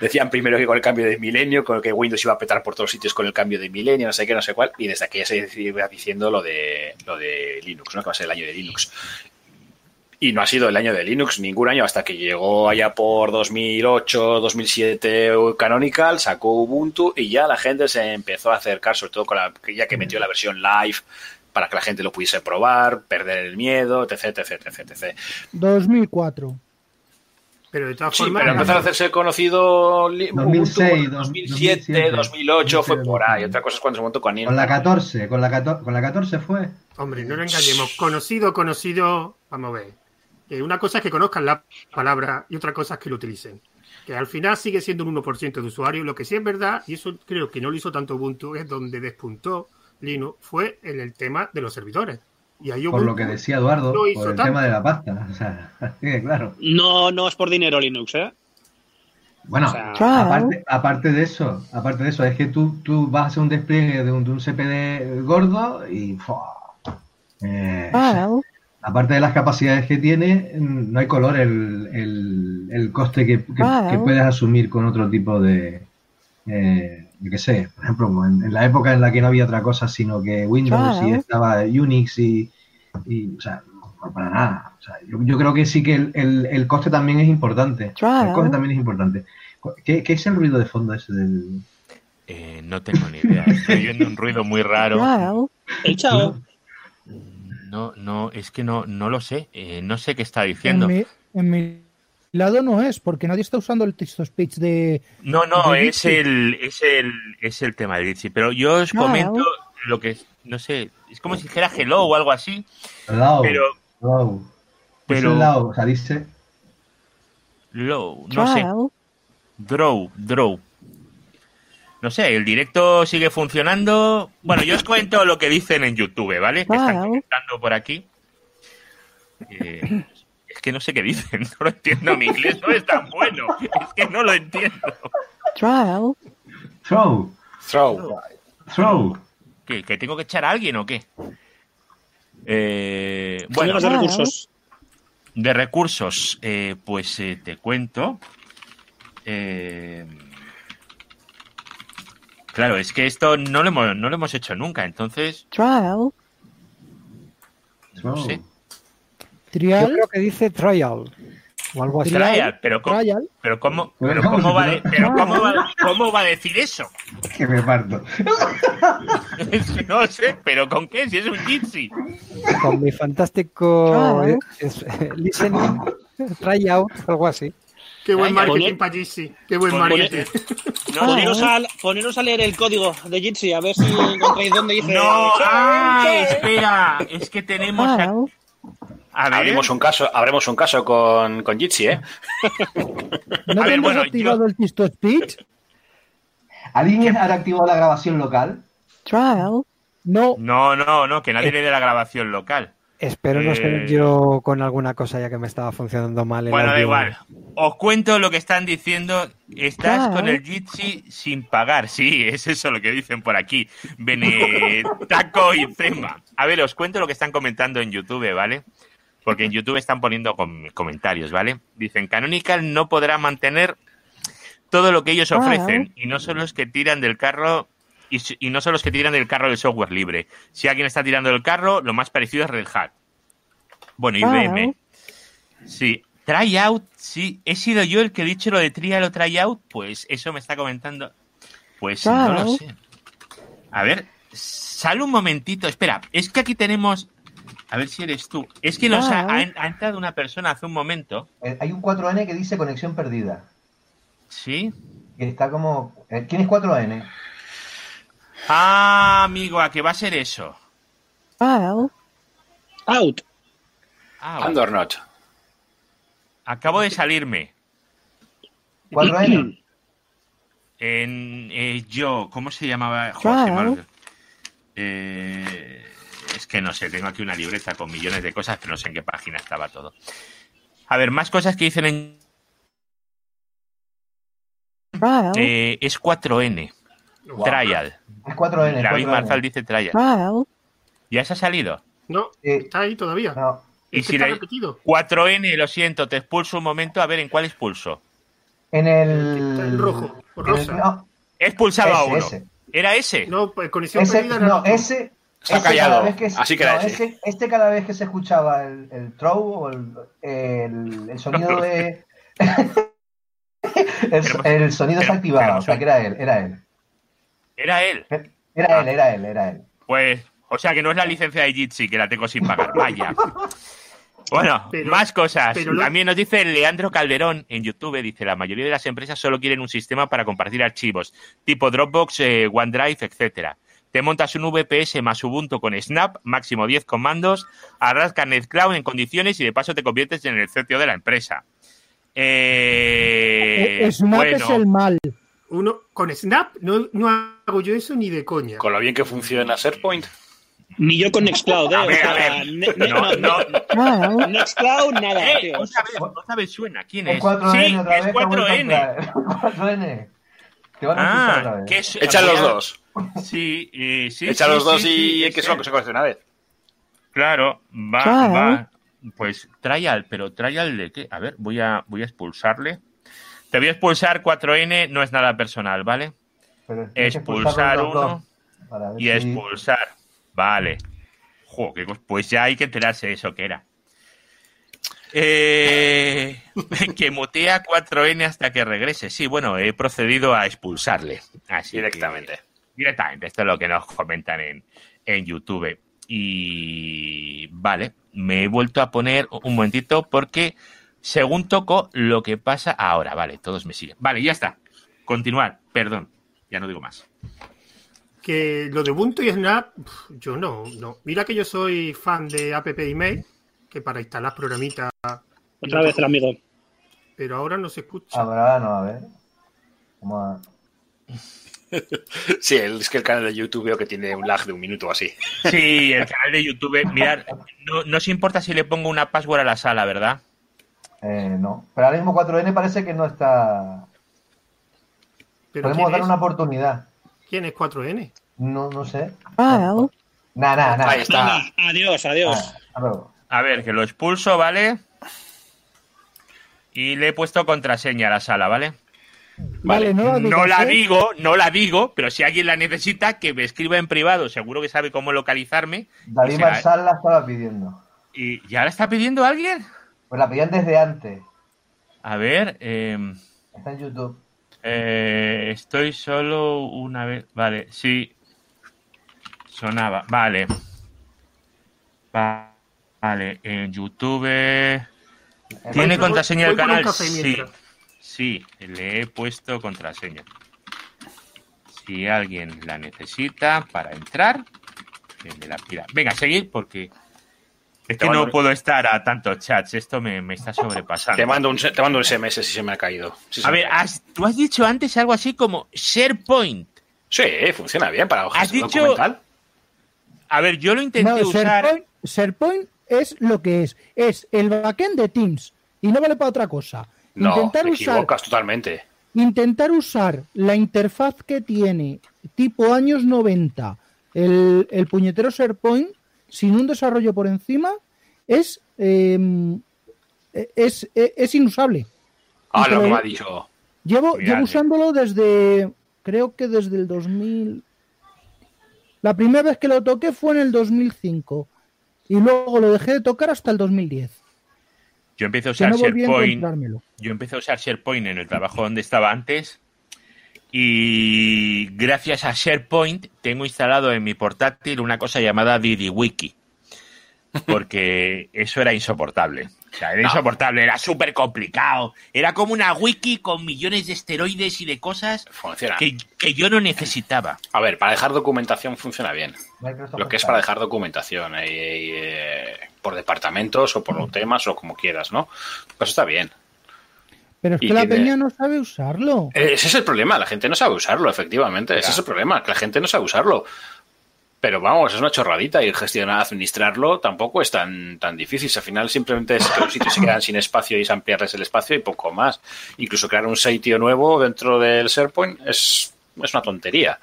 Decían primero que con el cambio de milenio, con que Windows iba a petar por todos sitios con el cambio de milenio, no sé qué, no sé cuál, y desde aquí ya se iba diciendo lo de Linux, ¿no? Que va a ser el año de Linux. Y no ha sido el año de Linux, ningún año, hasta que llegó allá por 2008, 2007 Canonical, sacó Ubuntu y ya la gente se empezó a acercar, sobre todo ya que metió la versión live para que la gente lo pudiese probar, perder el miedo, etc. 2004. Pero de todas formas... Sí, pero empezó a hacerse conocido Ubuntu en 2007, 2008, fue por ahí. Otra cosa es cuando se montó con... Con la 14 fue. Hombre, no nos engañemos. Conocido... Vamos a ver. Una cosa es que conozcan la palabra y otra cosa es que lo utilicen. Que al final sigue siendo un 1% de usuarios. Lo que sí es verdad, y eso creo que no lo hizo tanto Ubuntu, es donde despuntó Linux, fue en el tema de los servidores. Y ahí por lo que decía Eduardo, no por el tanto. Tema de la pasta. O sea, así de claro. No es por dinero Linux, ¿eh? Bueno, o sea, aparte de eso, es que tú vas a hacer un despliegue de un CPD gordo y... aparte de las capacidades que tiene, no hay color el coste que puedes asumir con otro tipo de... yo qué sé, por ejemplo, en la época en la que no había otra cosa sino que Windows y estaba Unix y o sea, no para nada. O sea, yo creo que sí que el coste también es importante. El coste también es importante. ¿Qué es el ruido de fondo ese del...? No tengo ni idea. Estoy oyendo un ruido muy raro. Chao. No, es que no lo sé. No sé qué está diciendo. En mi lado no es, porque nadie está usando el text to speech de... No, de Jitsi. es el tema de Jitsi, pero yo os comento lo que es, no sé, es como si dijera hello o algo así. Hello. Pero hello, o sea, dice low, no sé. Draw. No sé, el directo sigue funcionando. Bueno, yo os cuento lo que dicen en YouTube, ¿vale? Que están comentando por aquí. Es que no sé qué dicen, no lo entiendo, mi inglés no es tan bueno, es que no lo entiendo. Throw. ¿Qué? ¿Que tengo que echar a alguien o qué? Bueno, de recursos. De recursos, pues te cuento. Claro, es que esto no lo hemos hecho nunca, entonces... No sé. ¿Trial? Yo creo que dice trial o algo así. Trial, pero ¿cómo va a decir eso? Que me parto. No sé, pero ¿con qué? Si es un Jitsi. Con mi fantástico listening, tryout, algo así. Qué buen marketing para Jitsi. Qué buen marketing. Poneros a leer el código de Jitsi, a ver si encontráis dónde dice... No, espera, es que tenemos... Habremos un caso con Jitsi, ¿eh? ¿No hemos activado el text to speech? ¿Alguien ha activado la grabación local? No, que nadie le dé la grabación local. Espero no ser yo con alguna cosa ya que me estaba funcionando mal. Bueno, da igual. Os cuento lo que están diciendo. Estás con el Jitsi sin pagar. Sí, es eso lo que dicen por aquí. Benetaco y Zema. A ver, os cuento lo que están comentando en YouTube, ¿vale? Porque en YouTube están poniendo comentarios, ¿vale? Dicen, Canonical no podrá mantener todo lo que ellos ofrecen y no son los que tiran del carro del software libre. Si alguien está tirando del carro, lo más parecido es Red Hat. Bueno, y IBM. Sí, tryout, sí. ¿He sido yo el que he dicho lo de trial o tryout? Pues eso me está comentando. Pues no lo sé. A ver, sale un momentito. Espera, es que aquí tenemos... A ver si eres tú. Es que nos ha entrado una persona hace un momento. Hay un 4N que dice conexión perdida. ¿Sí? Que está como... ¿Quién es 4N? Ah, amigo, ¿a qué va a ser eso? Out. And or not. Acabo de salirme. 4N. ¿Cómo se llamaba? Joder, es que no sé, tengo aquí una libreta con millones de cosas, pero no sé en qué página estaba todo. A ver, más cosas que dicen en... es 4N. Wow. Trial. Es 4N. David Marzal dice trial. ¿Ya se ha salido? No, está ahí todavía. No. ¿Y si está repetido? 4N, lo siento, te expulso un momento. A ver, ¿en cuál expulso? En el rojo. Rosa. No. He expulsado a uno. ¿Era ese? No, pues conexión perdida. No, ese... Se ha callado. Así que era ese. Este cada vez que se escuchaba el throw o el sonido de... el sonido se activaba. O sea, que era él. Era él. Pues, o sea, que no es la licencia de Jitsi, que la tengo sin pagar. Vaya. Bueno, pero, más cosas. También nos dice Leandro Calderón en YouTube, dice, la mayoría de las empresas solo quieren un sistema para compartir archivos, tipo Dropbox, OneDrive, etcétera. Te montas un VPS más Ubuntu con Snap, máximo 10 comandos, arrascas Nextcloud en condiciones y de paso te conviertes en el CTO de la empresa. Snap es el mal. Uno, con Snap no hago yo eso ni de coña. Con lo bien que funciona SharePoint. Ni yo con Nextcloud, ¿eh? No. Nextcloud, nada, tío. ¿No sabes suena? ¿Quién es? 4N, sí, otra vez, es 4N. 4N. Te van a escuchar otra vez. Echa los dos. Sí, sí. Echa los dos y que es lo que se conoce una vez. Claro, va. Pues trial, pero trial de qué? A ver, voy a expulsarle. Te voy a expulsar 4N, no es nada personal, ¿vale? Expulsar uno y expulsar. Vale. Joder, pues ya hay que enterarse de eso que era. Que mutea 4N hasta que regrese. Sí, bueno, he procedido a expulsarle. Así directamente. Directamente, esto es lo que nos comentan en YouTube. Y vale, me he vuelto a poner un momentito porque según toco lo que pasa ahora. Vale, todos me siguen. Vale, ya está. Continuar, perdón. Ya no digo más. Que lo de Ubuntu y Snap, yo no. Mira que yo soy fan de app email, que para instalar programitas... Otra vez el amigo. Pero ahora no se escucha. Ahora no, a ver. Vamos a... Sí, es que el canal de YouTube veo que tiene un lag de un minuto o así. Sí, el canal de YouTube. Mirad, no os importa si le pongo una password a la sala, ¿verdad? No. Pero ahora mismo 4N parece que no está... Podemos dar una oportunidad. ¿Quién es 4N? No sé. Nada. Ahí está. Adiós. A ver, que lo expulso, ¿vale? Y le he puesto contraseña a la sala, ¿vale? Vale, no la digo, pero si alguien la necesita, que me escriba en privado. Seguro que sabe cómo localizarme. David Marsal la estaba pidiendo. ¿Y ya la está pidiendo alguien? Pues la pedían desde antes. A ver. Está en YouTube. Estoy solo una vez. Vale, sí. Sonaba. Vale. Vale, en YouTube. ¿Tiene contraseña el canal? Sí, le he puesto contraseña. Si alguien la necesita para entrar, que me la pida. Venga, seguid porque es que no puedo estar a tantos chats. Esto me está sobrepasando. Te mando un SMS si se me ha caído. A ver, tú has dicho antes algo así como SharePoint. Sí, funciona bien para hojas de documental. A ver, yo lo intenté usar... SharePoint es lo que es. Es el backend de Teams y no vale para otra cosa. Intentar usar la interfaz que tiene tipo años 90 el puñetero SharePoint sin un desarrollo por encima es inusable. Ah, lo que me ha dicho. Llevo usándolo desde, creo que desde el 2000. La primera vez que lo toqué fue en el 2005 y luego lo dejé de tocar hasta el 2010. Yo empecé a usar SharePoint en el trabajo donde estaba antes y gracias a SharePoint tengo instalado en mi portátil una cosa llamada DidiWiki porque eso era insoportable. O sea, era insoportable, era súper complicado. Era como una wiki con millones de esteroides y de cosas que yo no necesitaba. A ver, para dejar documentación funciona bien. Lo que es para dejar documentación por departamentos o por los temas o como quieras, ¿no? Pues está bien. Pero es que la peña no sabe usarlo. Ese es el problema, la gente no sabe usarlo, efectivamente. Ese es el problema, que la gente no sabe usarlo. Pero vamos, es una chorradita y gestionar, administrarlo tampoco es tan difícil. Al final simplemente es que los sitios se quedan sin espacio y es ampliarles el espacio y poco más. Incluso crear un sitio nuevo dentro del SharePoint es una tontería.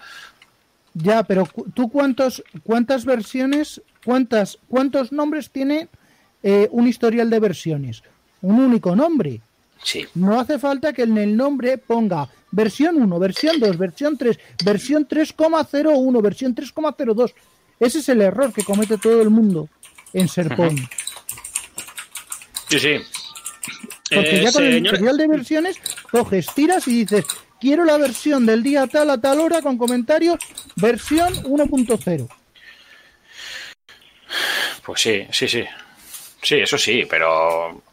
Ya, pero ¿tú cuántas versiones, cuántos nombres tiene un historial de versiones? Un único nombre. Sí. No hace falta que en el nombre ponga... Versión 1, versión 2, versión 3, versión 3,01, versión 3,02. Ese es el error que comete todo el mundo en SharePoint. Sí. Porque ya con el historial de versiones coges, tiras y dices, quiero la versión del día tal a tal hora con comentarios, versión 1.0. Pues sí. Sí, eso sí, pero...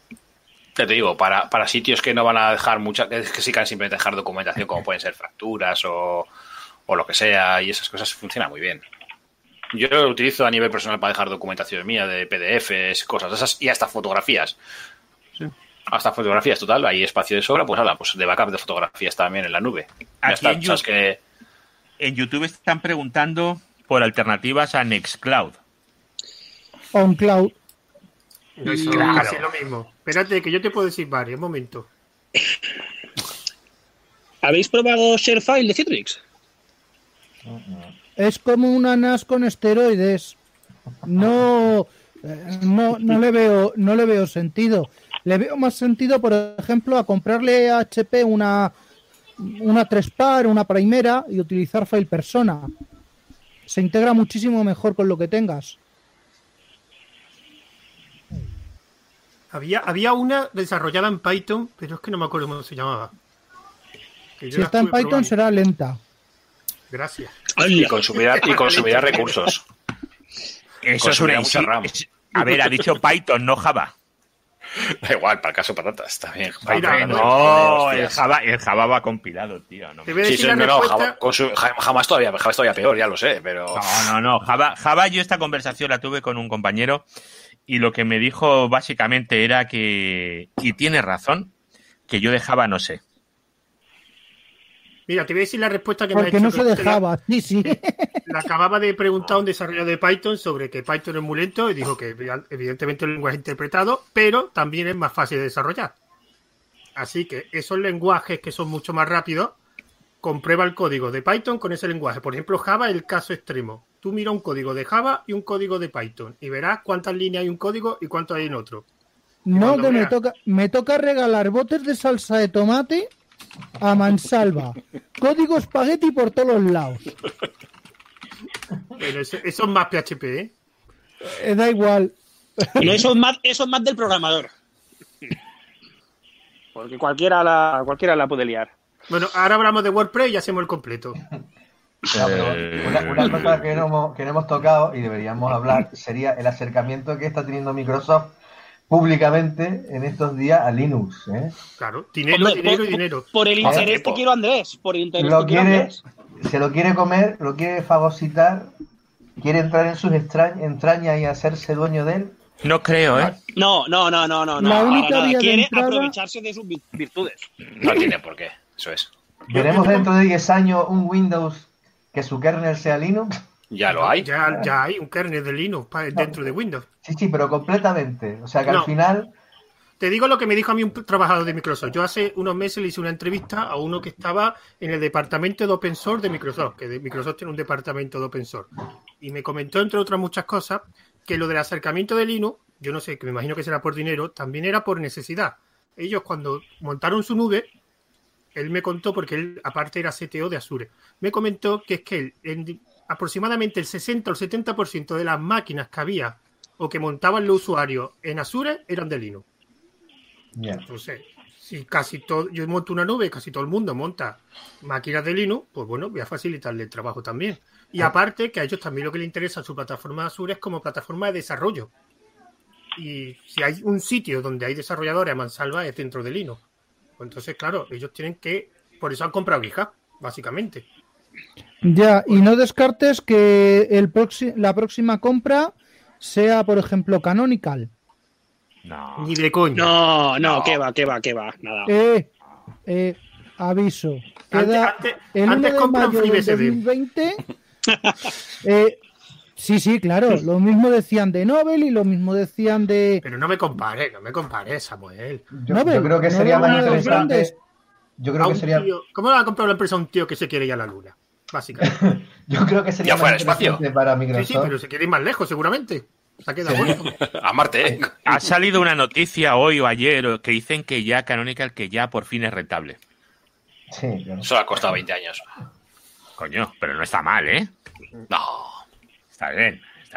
Ya te digo, para sitios que no van a dejar mucha, que sí que simplemente dejar documentación, como pueden ser fracturas o lo que sea, y esas cosas funciona muy bien. Yo lo utilizo a nivel personal para dejar documentación mía de PDFs, cosas esas, y hasta fotografías. Sí. Hasta fotografías, total, hay espacio de sobra, pues hala, pues de backup de fotografías también en la nube. Aquí ya está, en YouTube están preguntando por alternativas a Nextcloud. OnCloud. No, es claro. Lo mismo. Espérate, que yo te puedo decir varios, un momento. ¿Habéis probado ShareFile de Citrix? Es como una NAS con esteroides. No le veo sentido. Le veo más sentido, por ejemplo, a comprarle a HP una 3PAR, una Primera y utilizar File Persona. Se integra muchísimo mejor con lo que tengas. Había una desarrollada en Python, pero es que no me acuerdo cómo se llamaba. Si está en Python probando. Será lenta. Gracias. Ay, y consumirá recursos. Eso es una RAM. A ver, ha dicho Python, no Java. Da igual, para el caso patatas, está bien. No, el Java va compilado, tío. No, Java es todavía peor, ya lo sé, pero... No, Java yo esta conversación la tuve con un compañero y lo que me dijo básicamente era que, y tiene razón, que yo de Java no sé. Mira, te voy a decir la respuesta que porque me ha hecho. Porque no se dejaba, sí, sí. Le acababa de preguntar a un desarrollador de Python sobre que Python es muy lento y dijo que evidentemente es un lenguaje interpretado, pero también es más fácil de desarrollar. Así que esos lenguajes que son mucho más rápidos, comprueba el código de Python con ese lenguaje. Por ejemplo, Java es el caso extremo. Tú mira un código de Java y un código de Python y verás cuántas líneas hay en un código y cuánto hay en otro. No, que me toca regalar botes de salsa de tomate... a mansalva, código espagueti por todos los lados. Pero eso es más PHP, ¿eh? Da igual. Pero eso es más del programador. Porque cualquiera la puede liar. Bueno, ahora hablamos de WordPress y hacemos el completo. Una cosa que no hemos tocado y deberíamos hablar sería el acercamiento que está teniendo Microsoft públicamente en estos días a Linux, ¿eh? Claro, dinero. Por el interés que quiero Andrés, se lo quiere comer, lo quiere fagocitar, quiere entrar en sus entrañas y hacerse dueño de él. No creo, ¿eh? No. La única vía de entrada... quiere aprovecharse de sus virtudes. No tiene por qué, eso es. ¿Veremos dentro de 10 años un Windows que su kernel sea Linux? Ya lo hay. Ya hay un kernel de Linux dentro de Windows. Sí, pero completamente. O sea que al final... Te digo lo que me dijo a mí un trabajador de Microsoft. Yo hace unos meses le hice una entrevista a uno que estaba en el departamento de Open Source de Microsoft, que Microsoft tiene un departamento de Open Source. Y me comentó, entre otras muchas cosas, que lo del acercamiento de Linux, yo no sé, que me imagino que será por dinero, también era por necesidad. Ellos cuando montaron su nube... Él me contó, porque él aparte era CTO de Azure, me comentó que es que él... aproximadamente el 60 o el 70% de las máquinas que había o que montaban los usuarios en Azure eran de Linux. Yeah. Entonces, si casi todo, yo monto una nube, casi todo el mundo monta máquinas de Linux, pues bueno, voy a facilitarle el trabajo también. Y aparte que a ellos también lo que les interesa su plataforma de Azure es como plataforma de desarrollo. Y si hay un sitio donde hay desarrolladores a mansalva es dentro de Linux. Pues entonces, claro, ellos tienen que... Por eso han comprado GitHub, básicamente. Ya, y no descartes que la próxima compra sea, por ejemplo, Canonical. No. Ni de coño. No, qué va, nada. Aviso. Queda antes compra un FreeBSD. 2020. Sí, claro. Lo mismo decían de Nobel y lo mismo decían de... Pero no me compares, Samuel. Yo creo que sería más interesante... Yo creo que sería... Tío, ¿cómo va a comprar la empresa a un tío que se quiere ir a la luna? Básicamente. Yo creo que sería más interesante para Microsoft. Sí, pero se quiere ir más lejos, seguramente. Se ha quedado bueno. A Marte, ¿eh? Ha salido una noticia hoy o ayer que dicen que ya Canonical, que ya por fin es rentable. Sí, claro. Eso ha costado 20 años. Coño, pero no está mal, ¿eh? No. Está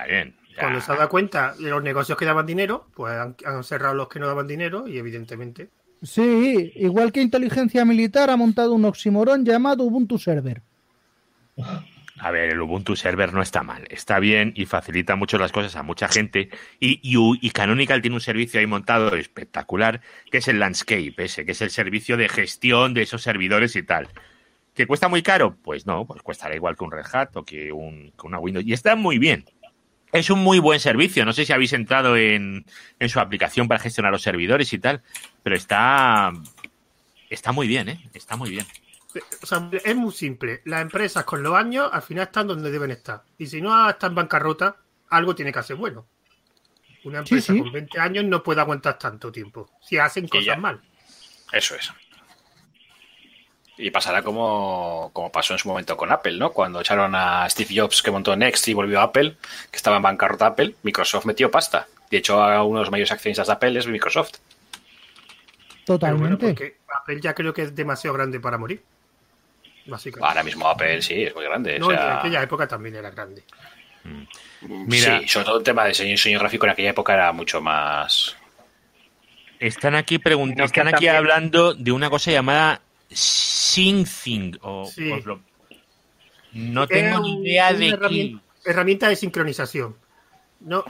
bien. Ya. Cuando se ha dado cuenta de los negocios que daban dinero, pues han cerrado los que no daban dinero y evidentemente... Sí, igual que Inteligencia Militar ha montado un oxímoron llamado Ubuntu Server. A ver, el Ubuntu Server no está mal, está bien y facilita mucho las cosas a mucha gente. Y Canonical tiene un servicio ahí montado espectacular, que es el Landscape ese, que es el servicio de gestión de esos servidores y tal. ¿Que cuesta muy caro? Pues no, pues cuestará igual que un Red Hat o que una Windows. Y está muy bien. Es un muy buen servicio. No sé si habéis entrado en su aplicación para gestionar los servidores y tal, pero está muy bien, ¿eh? Está muy bien. O sea, es muy simple. Las empresas con los años al final están donde deben estar. Y si no están en bancarrota, algo tiene que hacer bueno. Una empresa con 20 años no puede aguantar tanto tiempo si hacen cosas mal. Eso es. Y pasará como pasó en su momento con Apple, ¿no? Cuando echaron a Steve Jobs, que montó Next y volvió a Apple, que estaba en bancarrota Apple, Microsoft metió pasta. De hecho, a uno de los mayores accionistas de Apple es Microsoft. Totalmente. Pero bueno, porque Apple ya creo que es demasiado grande para morir. Básicamente. Ahora mismo Apple sí, es muy grande. No, o sea... en aquella época también era grande. Mira, sí, sobre todo el tema de diseño gráfico en aquella época era mucho más... Están aquí preguntando, están aquí también hablando de una cosa llamada Syncing. No tengo ni idea de qué. Herramienta de sincronización. No,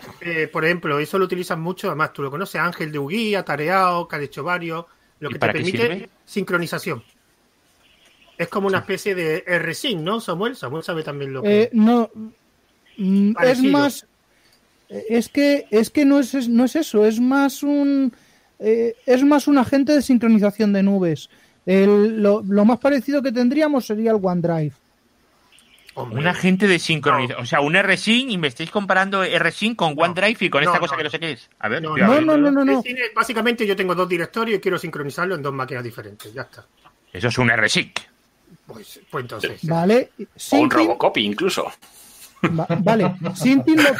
por ejemplo, eso lo utilizan mucho. Además, tú lo conoces, Ángel de Uguía, Atareado, que ha hecho varios. Lo que te permite sincronización. Es como una especie de RSync, ¿no, Samuel? Samuel sabe también lo que... No, parecido. Es más... Es que no es eso, es más un... es más un agente de sincronización de nubes. Lo más parecido que tendríamos sería el OneDrive. Un agente de sincronización. O sea, un RSync, y me estáis comparando RSync con OneDrive y con esta cosa que no sé qué es. A ver, no. Básicamente yo tengo dos directorios y quiero sincronizarlo en dos máquinas diferentes. Ya está. Eso es un RSync. Pues entonces. Vale. O un Robocopy incluso. Vale. Syncing lo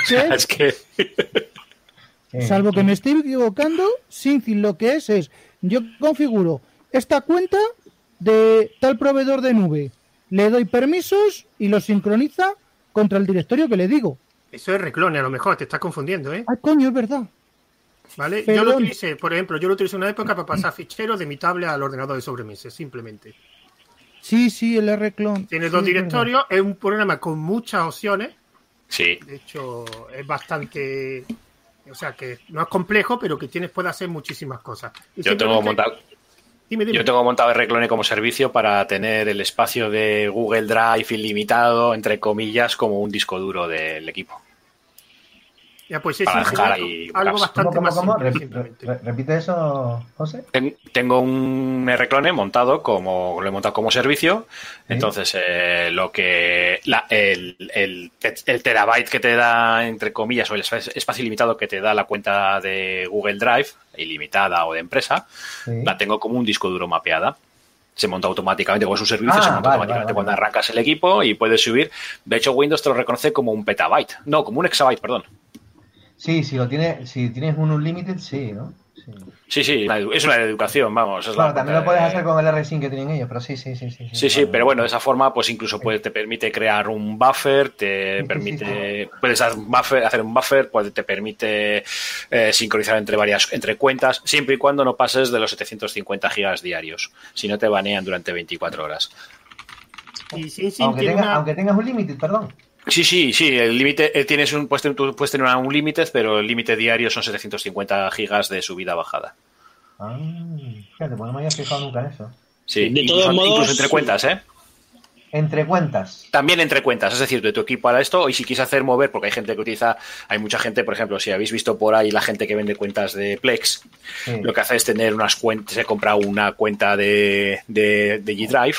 que es. Salvo que me esté equivocando, Syncing lo que es yo configuro esta cuenta de tal proveedor de nube, le doy permisos y lo sincroniza contra el directorio que le digo. Eso es rclone, a lo mejor te estás confundiendo, ¿eh? Ay, coño, es verdad. Vale, perdón. Yo lo utilicé, por ejemplo, una época para pasar ficheros de mi tablet al ordenador de sobremesa, simplemente. Sí, el rclone. Tiene dos directorios, es un programa con muchas opciones. Sí. De hecho, es bastante... O sea, que no es complejo, pero que puedes hacer muchísimas cosas. Y yo tengo montado rclone como servicio para tener el espacio de Google Drive ilimitado, entre comillas, como un disco duro del equipo. Ya, pues eso es algo bastante más simple. ¿Repite eso, José? Tengo un rclone montado lo he montado como servicio. ¿Sí? Entonces, el terabyte que te da, entre comillas, o el espacio ilimitado que te da la cuenta de Google Drive, ilimitada o de empresa, la tengo como un disco duro mapeada. Se monta automáticamente con su servicio, automáticamente cuando arrancas el equipo y puedes subir. De hecho, Windows te lo reconoce como un petabyte. No, como un exabyte, perdón. Sí, si tienes un Unlimited, sí, ¿no? Sí, es una educación, vamos. Claro, también lo puedes hacer con el RSync que tienen ellos, pero sí. Sí, pero bueno, de esa forma, pues incluso te permite crear un buffer, puedes hacer un buffer, pues te permite sincronizar entre cuentas, siempre y cuando no pases de los 750 gigas diarios, si no te banean durante 24 horas. Aunque tengas un Unlimited, perdón. Sí, el límite, puedes tener un límite, pero el límite diario son 750 gigas de subida-bajada. Ah, fíjate, pues no me había fijado nunca en eso. Sí, de todos modos, incluso entre cuentas, ¿eh? Entre cuentas. También entre cuentas, es decir, de tu equipo a esto, y si quieres hacer mover, porque hay mucha gente, por ejemplo, si habéis visto por ahí la gente que vende cuentas de Plex, lo que hace es tener unas cuentas, se compra una cuenta de G-Drive,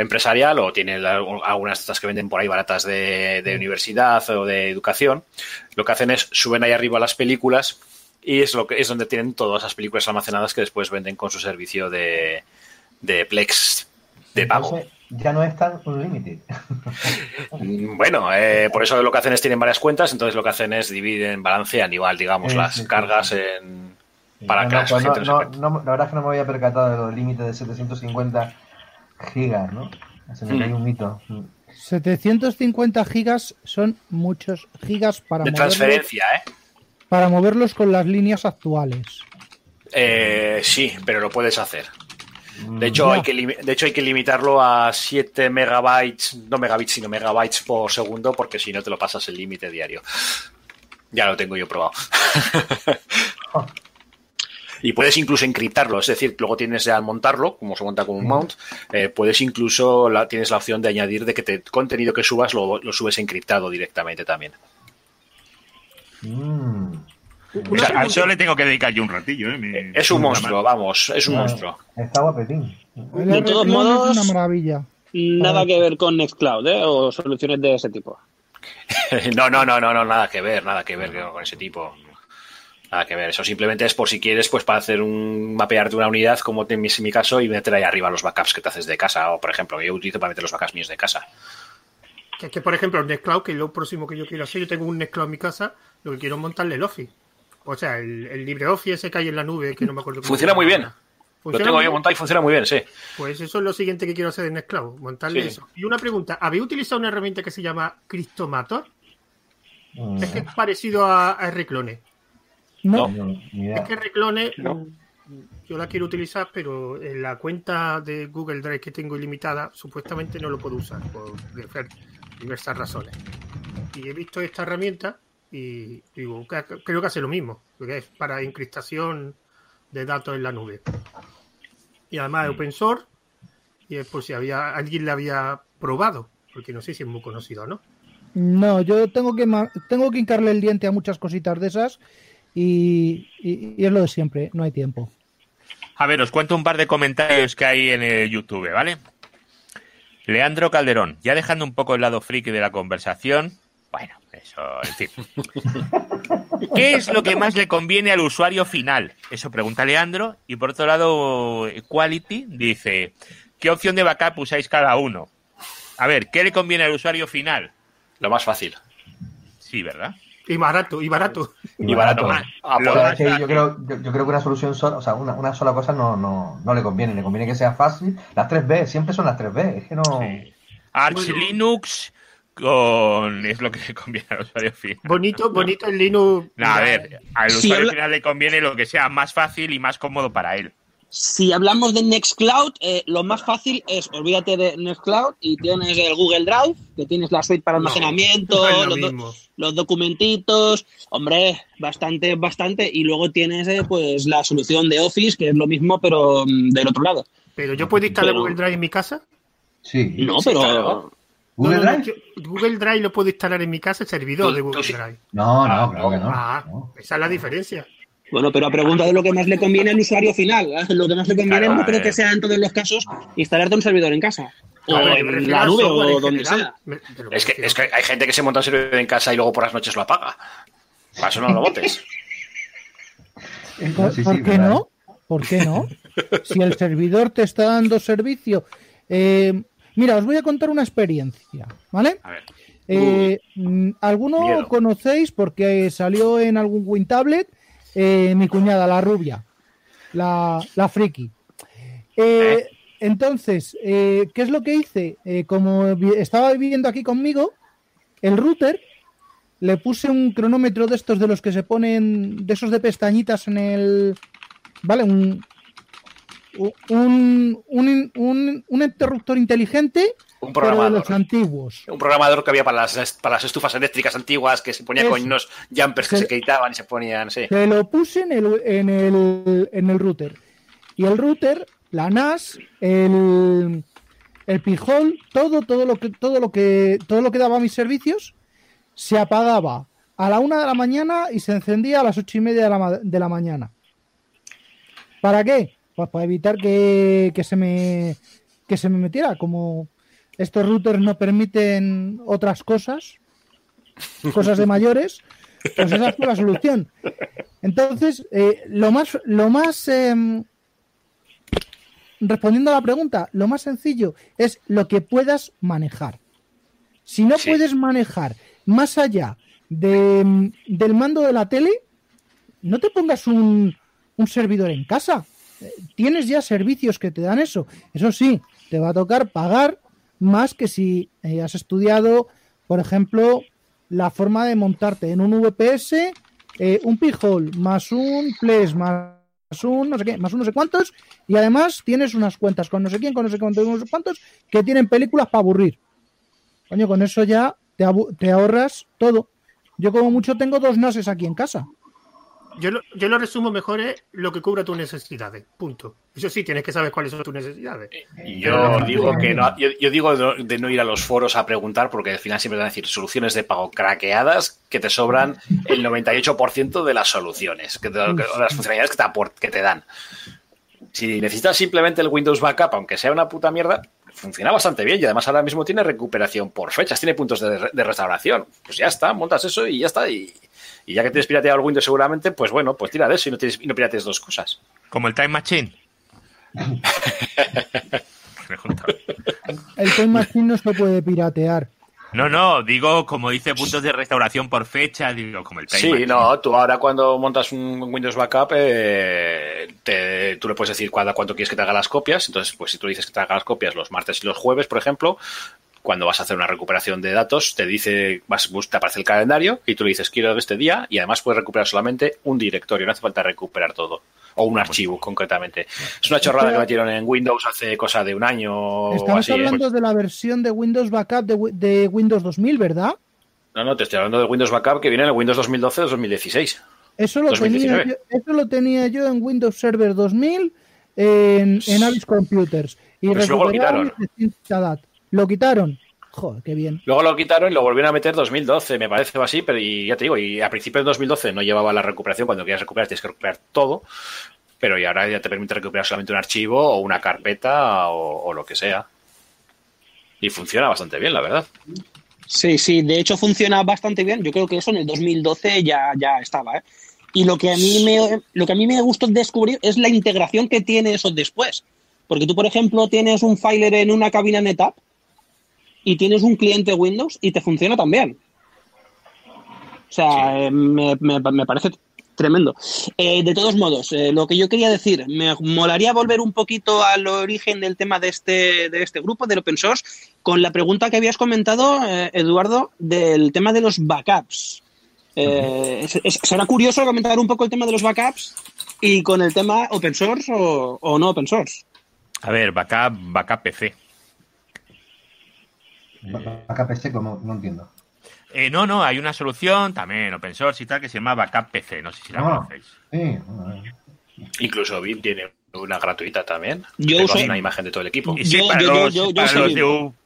empresarial, o tienen algunas de estas que venden por ahí baratas de universidad o de educación. Lo que hacen es suben ahí arriba las películas y es donde tienen todas esas películas almacenadas que después venden con su servicio de Plex de pago. Ya no es tan unlimited. Bueno, por eso lo que hacen es tienen varias cuentas, entonces lo que hacen es dividen, balancean igual, digamos, las cargas en... para que la verdad es que no me había percatado de los límites de 750 gigas, ¿no? Se me cae un mito. 750 gigas son muchos gigas para de transferencia, ¿eh? Para moverlos con las líneas actuales. Sí, pero lo puedes hacer. De hecho, hay que limitarlo a 7 megabytes, no megabits, sino megabytes por segundo, porque si no te lo pasas el límite diario. Ya lo tengo yo probado. Y puedes incluso encriptarlo, es decir, luego tienes al montarlo, como se monta con un mount, puedes incluso, tienes la opción de añadir de que el contenido que subas lo subes encriptado directamente también. A eso le tengo que dedicar yo un ratillo. Es un monstruo, vamos, es un monstruo. Está guapetín. De todos modos, es una maravilla. Nada que ver con Nextcloud, o soluciones de ese tipo. No, nada que ver con ese tipo. Nada que ver, eso simplemente es por si quieres, pues para hacer un mapearte una unidad, como en mi caso, y meter ahí arriba los backups que te haces de casa, o por ejemplo, yo utilizo para meter los backups míos de casa. Que por ejemplo, el Nextcloud, que es lo próximo que yo quiero hacer, yo tengo un Nextcloud en mi casa, lo que quiero es montarle el Office. O sea, el LibreOffice ese que hay en la nube, que no me acuerdo. Funciona muy bien. Lo tengo bien montado y funciona muy bien, sí. Pues eso es lo siguiente que quiero hacer en Nextcloud, montarle eso. Y una pregunta, ¿habéis utilizado una herramienta que se llama Cristomator? Es que es parecido a rclone. No. Es que rclone yo la quiero utilizar, pero en la cuenta de Google Drive que tengo ilimitada, supuestamente no lo puedo usar por diversas razones. Y he visto esta herramienta y digo, creo que hace lo mismo, porque es para encriptación de datos en la nube. Y además es open source y es por si alguien la había probado, porque no sé si es muy conocido o no. No, yo tengo que hincarle el diente a muchas cositas de esas. Y es lo de siempre, no hay tiempo. A ver, os cuento un par de comentarios que hay en el YouTube, ¿vale? Leandro Calderón, ya dejando un poco el lado friki de la conversación. Bueno, eso, en fin. ¿Qué es lo que más le conviene al usuario final? Eso pregunta Leandro. Y por otro lado, Quality dice, ¿qué opción de backup usáis cada uno? A ver, ¿qué le conviene al usuario final? Lo más fácil. Sí, ¿verdad? Y barato. Yo creo que una solución sola, o sea, una sola cosa no le conviene. Le conviene que sea fácil. Las 3B, siempre son las 3B. Es que no... Sí. Arch Linux es lo que le conviene al usuario final. Bonito el Linux. No, a ver, al usuario final le conviene lo que sea más fácil y más cómodo para él. Si hablamos de Nextcloud, lo más fácil es olvídate de Nextcloud y tienes el Google Drive, que tienes la suite para almacenamiento, los documentitos, hombre, bastante, y luego tienes pues la solución de Office, que es lo mismo, pero del otro lado. ¿Pero yo puedo instalar Google Drive en mi casa? Sí. No, pero... Google Drive lo puedo instalar en mi casa, el servidor de Google Drive. No, claro que no. Esa es la diferencia. Bueno, pero a pregunta de lo que más le conviene al usuario final. Lo que más le conviene, claro, no creo que sea en todos los casos instalarte un servidor en casa. O en la nube o donde sea. Es que hay gente que se monta un servidor en casa y luego por las noches lo apaga. Para eso no lo botes. ¿Por qué no? ¿Por qué no? Si el servidor te está dando servicio. Mira, os voy a contar una experiencia, ¿vale? A ver. Alguno conocéis porque salió en algún WinTablet. Mi cuñada, la rubia, la friki. Entonces, ¿qué es lo que hice? Como estaba viviendo aquí conmigo, el router, le puse un cronómetro de estos de los que se ponen, de esos de pestañitas en el... ¿Vale? Un interruptor inteligente, un programador, pero de los antiguos. Un programador que había para las estufas eléctricas antiguas, que se ponía con unos jumpers que se quitaban y se ponían. Sí. Se lo puse en el router. Y el router, la NAS, el pijol, todo lo que daba mis servicios, se apagaba a la 1:00 a.m. y se encendía a las 8:30 de la mañana. ¿Para qué? Pues para evitar que se me metiera. Como estos routers no permiten otras cosas de mayores, pues esa fue la solución. Entonces, respondiendo a la pregunta, lo más sencillo es lo que puedas manejar. Si no puedes manejar más allá del mando de la tele, no te pongas un servidor en casa. Tienes ya servicios que te dan eso. Eso sí, te va a tocar pagar más que si has estudiado, por ejemplo, la forma de montarte en un VPS, un Pijol, más un Plex, más un no sé qué, más un no sé cuántos, y además tienes unas cuentas con no sé quién, con no sé cuántos, no sé cuántos, que tienen películas para aburrir. Coño, con eso ya te ahorras todo. Yo como mucho tengo 2 NASes aquí en casa. Yo lo resumo mejor, es lo que cubra tus necesidades, punto. Eso sí, tienes que saber cuáles son tus necesidades. Yo digo de no ir a los foros a preguntar, porque al final siempre van a decir soluciones de pago craqueadas que te sobran el 98% de las soluciones, de las funcionalidades que te dan. Si necesitas simplemente el Windows Backup, aunque sea una puta mierda, funciona bastante bien y además ahora mismo tiene recuperación por fechas, tiene puntos de restauración. Pues ya está, montas eso y ya está, y Y ya que tienes pirateado el Windows seguramente, pues bueno, pues tira de eso y no pirates dos cosas. Como el Time Machine. El Time Machine no se puede piratear. No, no, digo, como dice, puntos de restauración por fecha, digo, como el Time Machine. Sí, no, tú ahora cuando montas un Windows Backup, tú le puedes decir cuánto quieres que te haga las copias. Entonces, pues si tú dices que te haga las copias los martes y los jueves, por ejemplo, cuando vas a hacer una recuperación de datos, te dice, te aparece el calendario y tú le dices, quiero este día, y además puedes recuperar solamente un directorio, no hace falta recuperar todo. O un archivo, concretamente. Es una chorrada que metieron en Windows hace cosa de un año. Estamos hablando de la versión de Windows Backup de Windows 2000, ¿verdad? No, no, te estoy hablando de Windows Backup que viene en el Windows 2012 o 2016. Eso lo tenía yo en Windows Server 2000 en Avis Computers. Y pues luego lo quitaron. Lo quitaron. Joder, qué bien. Luego lo quitaron y lo volvieron a meter 2012, me parece, o así, pero y ya te digo, y a principios de 2012 no llevaba la recuperación, cuando quieras recuperar tienes que recuperar todo, pero y ahora ya te permite recuperar solamente un archivo o una carpeta o lo que sea. Y funciona bastante bien, la verdad. Sí, sí, de hecho funciona bastante bien. Yo creo que eso en el 2012 ya estaba, ¿eh? Y lo que a mí me gustó descubrir es la integración que tiene eso después. Porque tú, por ejemplo, tienes un filer en una cabina NetApp y tienes un cliente Windows y te funciona también. O sea, me parece tremendo. De todos modos, lo que yo quería decir, me molaría volver un poquito al origen del tema de este grupo, del open source, con la pregunta que habías comentado, Eduardo, del tema de los backups. Será curioso comentar un poco el tema de los backups y con el tema open source o no open source. A ver, backup PC. Backup PC, como no entiendo. No, hay una solución también open source y tal que se llama Backup PC. No sé si la conocéis. Sí. Incluso BIM tiene una gratuita también. Yo uso una imagen de todo el equipo.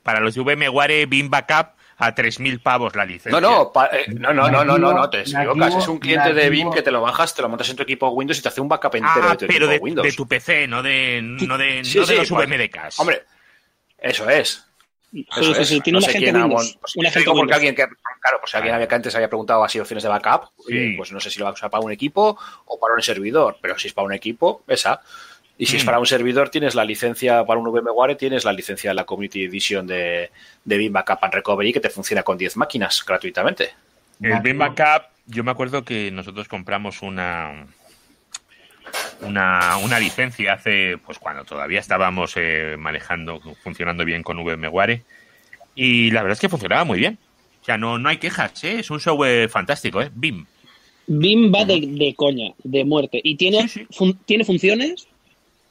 Para los de VMware, BIM Backup a 3.000 pavos la licencia. No, te equivocas. Es un cliente de BIM que te lo bajas, te lo montas en tu equipo Windows y te hace un backup entero de tu equipo Windows. De tu PC, no de los VMDKs. Hombre, eso es. Sí, tiene una gente Windows. Claro, pues alguien que antes había preguntado así opciones de backup, sí. Pues no sé si lo va a usar para un equipo o para un servidor, pero si es para un equipo, esa. Y si es para un servidor, tienes la licencia para un VMware, tienes la licencia de la Community Edition de BIM Backup and Recovery que te funciona con 10 máquinas gratuitamente. El BIM Backup, yo me acuerdo que nosotros compramos una licencia hace, pues cuando todavía estábamos funcionando bien con VMware, y la verdad es que funcionaba muy bien. O sea, no hay quejas, ¿eh? Es un software fantástico, ¿eh? BIM. BIM va de coña, de muerte. Y tiene, sí. Tiene funciones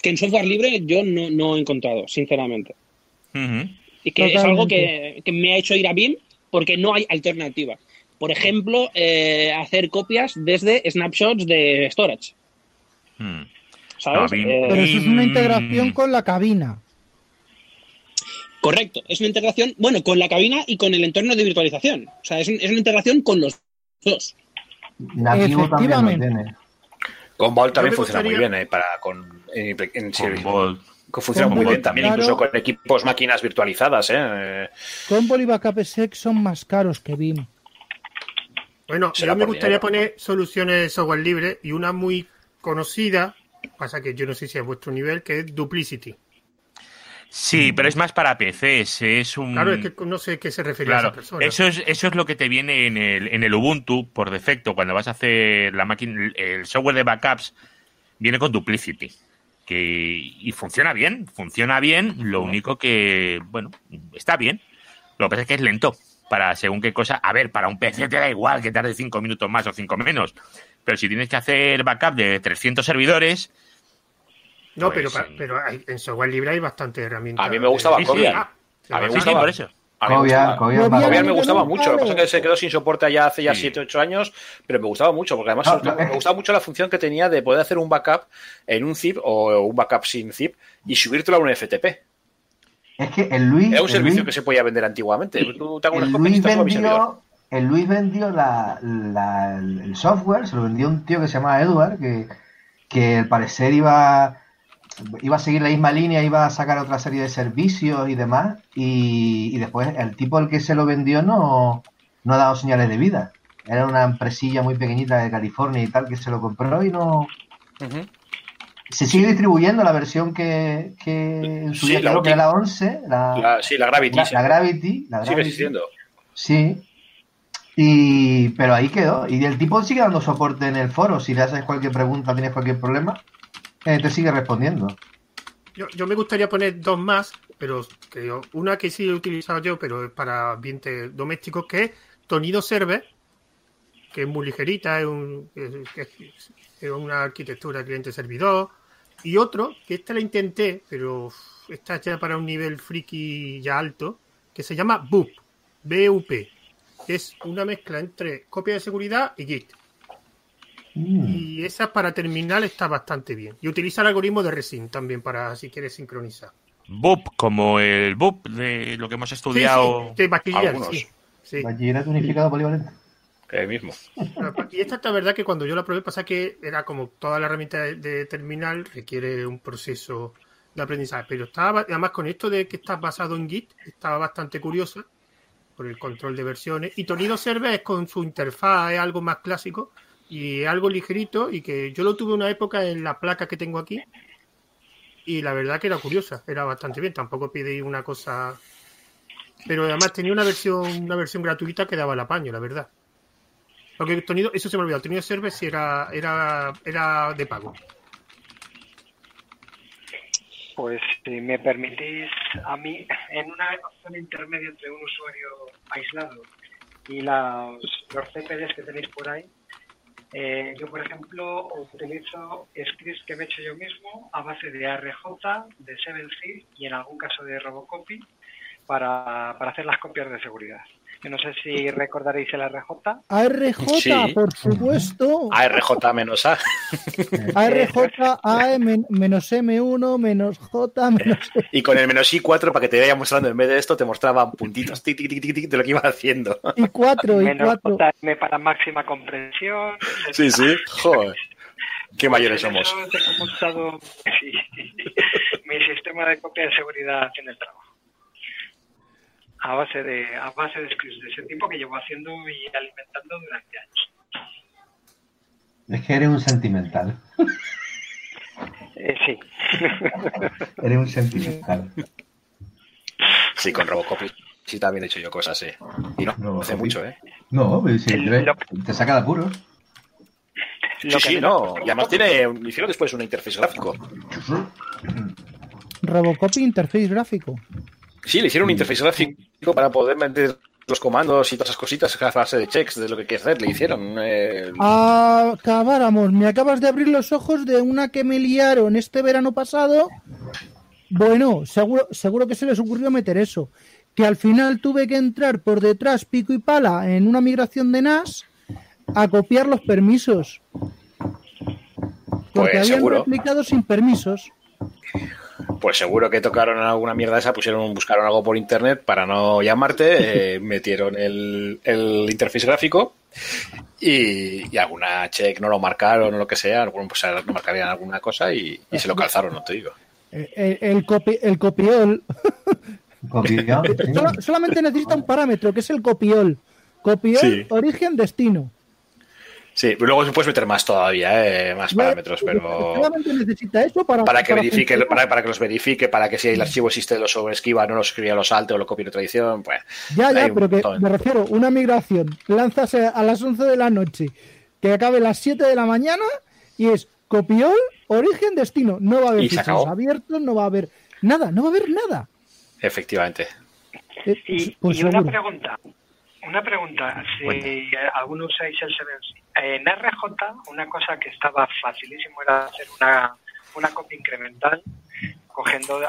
que en software libre yo no he encontrado, sinceramente. Uh-huh. Y que es algo que me ha hecho ir a BIM porque no hay alternativa. Por ejemplo, hacer copias desde snapshots de storage. ¿Sabes? Pero eso es una integración con la cabina. Correcto, es una integración, bueno, con la cabina y con el entorno de virtualización. O sea, es una integración con los dos. Nativo también lo tiene. Con Vault también funciona muy bien, funciona muy bien también, incluso con equipos, máquinas virtualizadas, Commvault y Backup Exec son más caros que BIM. Bueno, yo me gustaría poner soluciones de software libre y una muy conocida, pasa que yo no sé si es vuestro nivel, que es Duplicity. Sí, pero es más para PCs. Claro, es que no sé a qué se refiere a esa persona. Eso es lo que te viene en el Ubuntu por defecto. Cuando vas a hacer la máquina, el software de backups viene con Duplicity. Y funciona bien. Lo único que, bueno, está bien. Lo que pasa es que es lento para según qué cosa. A ver, para un PC te da igual que tarde 5 minutos más o 5 menos. Pero si tienes que hacer backup de 300 servidores... No, pues, pero en software libre hay bastantes herramientas. A mí me gustaba Cobian. A mí me gustaba por eso. Cobian me gustaba mucho. Lo que pasa es que se quedó sin soporte allá hace ya 7 o 8 años, pero me gustaba mucho, porque además me gustaba mucho la función que tenía de poder hacer un backup en un zip o un backup sin zip y subírtelo a un FTP. Es que el Luis... Era un servicio que se podía vender antiguamente. Tú te hago unas copias y te hago mi servidor. El Luis vendió el software, se lo vendió un tío que se llamaba Edward, que al parecer iba a seguir la misma línea, iba a sacar otra serie de servicios y demás, y después el tipo al que se lo vendió no ha dado señales de vida. Era una empresilla muy pequeñita de California y tal que se lo compró y no... Uh-huh. Se sigue distribuyendo la versión que en su día creo que era la 11. La Gravity. La Gravity. Sigue existiendo. Sí. Pero ahí quedó. Y el tipo sigue dando soporte en el foro. Si le haces cualquier pregunta, tienes cualquier problema, te sigue respondiendo. Yo me gustaría poner dos más, pero una que sí he utilizado yo, pero es para ambientes domésticos, que es Tonido Server, que es muy ligerita, es una arquitectura cliente-servidor. Y otro, que esta la intenté, pero está ya para un nivel friki ya alto, que se llama BUP, B-U-P, que es una mezcla entre copia de seguridad y Git. Y esa para terminal está bastante bien. Y utiliza el algoritmo de Resin también para si quieres sincronizar. BUP, como el BUP de lo que hemos estudiado. Sí, bachillerato, sí. Bachillerato unificado polivalente. El mismo. Y esta es la verdad que cuando yo la probé, pasa que era como toda la herramienta de terminal, requiere un proceso de aprendizaje. Pero estaba, además con esto de que está basado en Git, estaba bastante curiosa por el control de versiones. Y Tonido Server es con su interfaz, es algo más clásico y algo ligerito, y que yo lo tuve una época en la placa que tengo aquí y la verdad que era curiosa, era bastante bien, tampoco pide una cosa, pero además tenía una versión gratuita que daba el apaño, la verdad. Porque el Tonido, eso se me olvidó, el Tonido Server sí era de pago. Pues si me permitís, a mí, en una relación intermedia entre un usuario aislado y los CPDs que tenéis por ahí, yo, por ejemplo, utilizo scripts que me he hecho yo mismo a base de ARJ, de 7C y en algún caso de Robocopy para hacer las copias de seguridad. Yo no sé si recordaréis el ARJ. ARJ, sí. Por supuesto. ARJ menos A. ARJ, A, menos M1, menos J, menos... Y con el menos I4, para que te vaya mostrando, en vez de esto, te mostraba puntitos tic, tic, tic, tic, de lo que ibas haciendo. I4. JM para máxima comprensión. Sí, sí. Joder. Qué mayores somos. Yo he montado mi sistema de copia de seguridad en el trabajo. A base de scripts de ese tipo que llevo haciendo y alimentando durante años. Es que eres un sentimental. Sí. Eres un sentimental. Sí, con Robocop sí también he hecho yo cosas, ¿eh? Y no hace mucho, ¿eh? No, pero si te saca de apuros. Sí, no. Y además hicieron después una interfaz gráfico. Robocop interfaz gráfico. Sí, le hicieron un interfaz gráfico para poder meter los comandos y todas esas cositas a base de checks de lo que quieres hacer. Le hicieron. Acabáramos. Me acabas de abrir los ojos de una que me liaron este verano pasado. Bueno, seguro que se les ocurrió meter eso. Que al final tuve que entrar por detrás, pico y pala, en una migración de NAS a copiar los permisos. Porque habían replicado sin permisos. Pues seguro que tocaron alguna mierda esa, buscaron algo por internet para no llamarte, metieron el interfaz gráfico y alguna check no lo marcaron o lo que sea, pues no marcarían alguna cosa y se lo calzaron, no te digo. El copiol. ¿Copiol? Solamente necesita un parámetro, que es el copiol. Copiol, sí. Origen, destino. Sí, luego se puedes meter más todavía, más parámetros, pero solamente necesita eso para que los verifique, para que si el archivo existe lo sobrescriba, no lo escriba, lo salte o lo copie de tradición, pues. Ya, pero que me refiero, una migración, lanzas a las 11 de la noche, que acabe a las 7 de la mañana y es copión, origen, destino, no va a haber ficheros abiertos, no va a haber nada. Efectivamente. Y una pregunta. Si alguno usáis el 7C. En RJ, una cosa que estaba facilísimo era hacer una copia incremental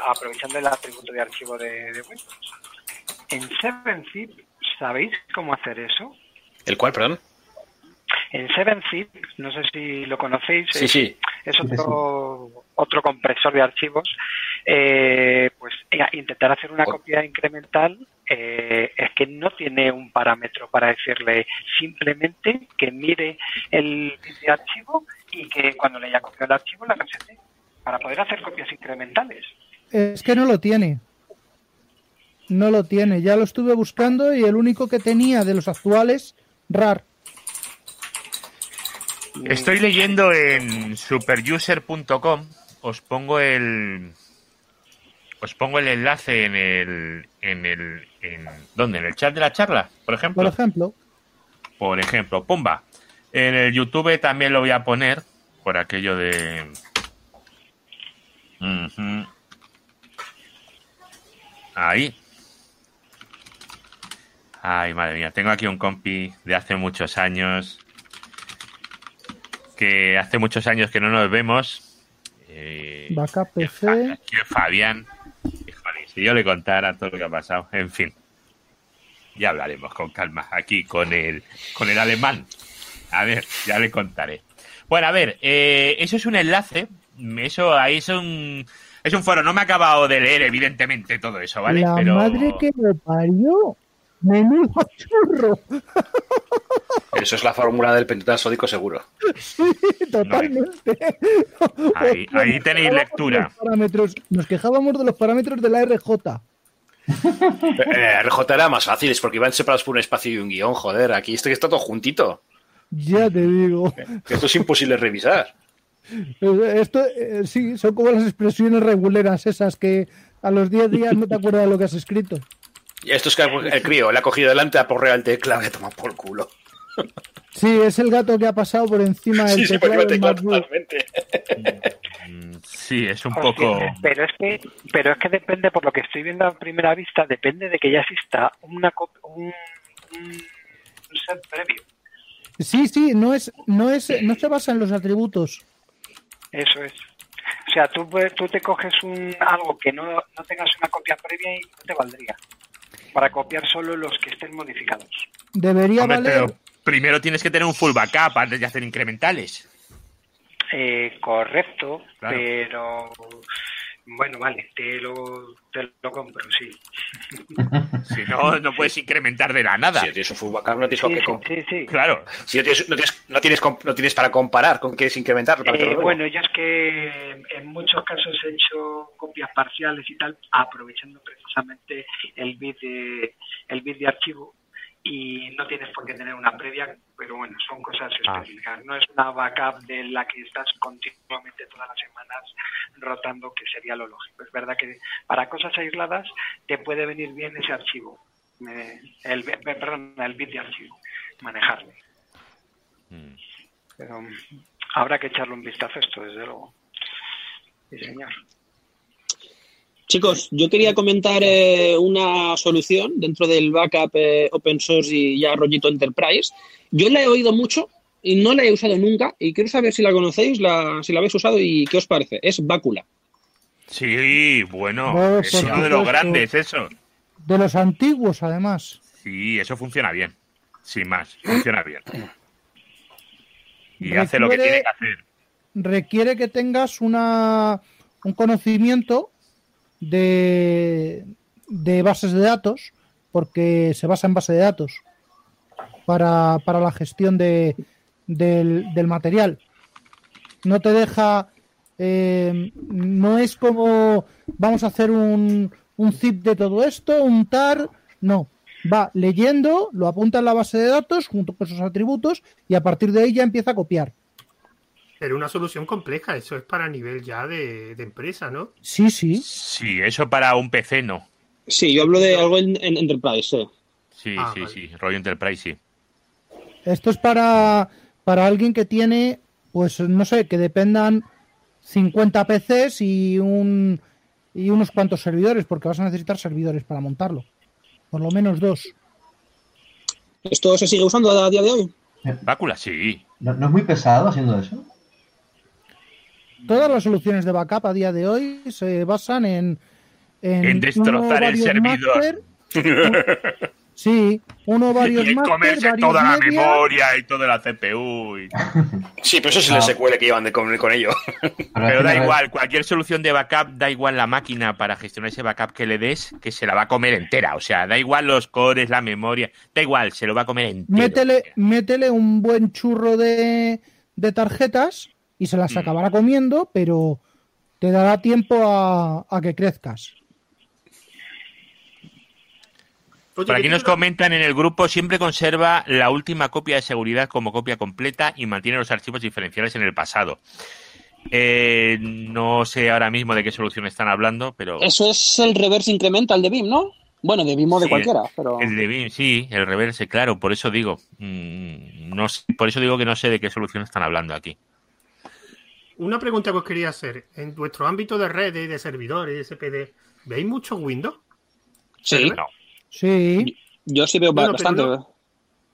aprovechando el atributo de archivo de Windows. En 7zip, ¿sabéis cómo hacer eso? ¿El cuál, perdón? En 7zip, no sé si lo conocéis. Sí. Es otro compresor de archivos. Pues intentar hacer una copia incremental es que no tiene un parámetro para decirle, simplemente que mire el archivo y que cuando le haya copiado el archivo la resete para poder hacer copias incrementales. Es que no lo tiene, ya lo estuve buscando y el único que tenía de los actuales, RAR. Estoy leyendo en superuser.com. Os pongo el enlace en el ¿dónde? En el chat de la charla, por ejemplo. Por ejemplo, pumba. En el YouTube también lo voy a poner por aquello de ahí. Ay, madre mía, tengo aquí un compi de hace muchos años que no nos vemos. Vaca PC. Aquí es Fabián. Híjole, si yo le contara todo lo que ha pasado, en fin. Ya hablaremos con calma aquí con el alemán. A ver, ya le contaré. Bueno, a ver, eso es un enlace. Eso ahí es un foro. No me he acabado de leer, evidentemente, todo eso, ¿vale? La madre que me parió. ¡Menudo churro! Eso es la fórmula del pentutral sódico seguro. Sí, totalmente. No, ahí tenéis lectura. Nos quejábamos de los parámetros de la RJ. La RJ era más fácil, es porque iban separados por un espacio y un guión, joder. Aquí esto que está todo juntito. Ya te digo. Esto es imposible revisar. Esto, sí, son como las expresiones reguleras esas que a los 10 días no te acuerdas de lo que has escrito. Y esto es que el crío le ha cogido delante a porrear el teclado y le ha tomado por culo. Sí, es el gato que ha pasado por encima del teclado totalmente. Sí, es un poco... Pero es que depende, por lo que estoy viendo a primera vista, depende de que ya exista un set previo. Sí, no se basa en los atributos. Eso es. O sea, tú te coges algo que no tengas una copia previa y no te valdría. Para copiar solo los que estén modificados. Debería valer. Pero primero tienes que tener un full backup antes de hacer incrementales. Correcto, claro. Pero... Bueno, vale, te lo compro, sí. Si no, no puedes incrementar de la nada. Si tienes un full backup, no tienes que comparar. Claro. Si no tienes para comparar con qué es incrementarlo. Bueno, yo es que en muchos casos he hecho copias parciales y tal, aprovechando precisamente el bit de archivo. Y no tienes por qué tener una previa, pero bueno, son cosas específicas. No es una backup de la que estás continuamente todas las semanas rotando, que sería lo lógico. Es verdad que para cosas aisladas te puede venir bien ese archivo, el bit de archivo, manejarle. Pero habrá que echarle un vistazo a esto, desde luego. Sí, señor. Chicos, yo quería comentar una solución dentro del backup open source y ya rollito enterprise. Yo la he oído mucho y no la he usado nunca y quiero saber si la conocéis, si la habéis usado y qué os parece. Es Bácula. Sí, bueno, no, es uno de los grandes, eso. De los antiguos, además. Sí, eso funciona bien, sin más, funciona bien. Y hace lo que tiene que hacer. Requiere que tengas un conocimiento... De bases de datos, porque se basa en base de datos para la gestión del material. No te deja, no es como vamos a hacer un zip de todo esto, un tar, no. Va leyendo, lo apunta en la base de datos junto con sus atributos y a partir de ahí ya empieza a copiar. Pero una solución compleja, eso es para nivel ya de empresa, ¿no? Sí. Sí, eso para un PC no. Sí, yo hablo de algo en Enterprise, ¿eh? Sí, rollo Enterprise, sí. Esto es para alguien que tiene, pues no sé, que dependan 50 PCs y unos cuantos servidores, porque vas a necesitar servidores para montarlo. Por lo menos 2. ¿Esto se sigue usando a día de hoy? Bácula, sí. ¿No es muy pesado haciendo eso? Todas las soluciones de backup a día de hoy se basan en destrozar el servidor. Master, sí, uno varios más. Y comerse toda la memoria y toda la CPU. Y... Sí, pero eso es el SQL que llevan con ello. Pero da igual, cualquier solución de backup, da igual la máquina para gestionar ese backup que le des, que se la va a comer entera. O sea, da igual los cores, la memoria, da igual, se lo va a comer entero. Métele un buen churro de tarjetas. Y se las acabará comiendo, pero te dará tiempo a que crezcas. Oye, por aquí nos comentan en el grupo, siempre conserva la última copia de seguridad como copia completa y mantiene los archivos diferenciales en el pasado. No sé ahora mismo de qué solución están hablando, pero... Eso es el reverse incremental de BIM, ¿no? Bueno, de BIM o de cualquiera, pero... El de BIM, sí, el reverse, claro, por eso digo. No sé, por eso digo que no sé de qué solución están hablando aquí. Una pregunta que os quería hacer. En vuestro ámbito de redes, de servidores, SPD, ¿veis mucho Windows? Sí. No. Sí. Yo sí veo bastante. No,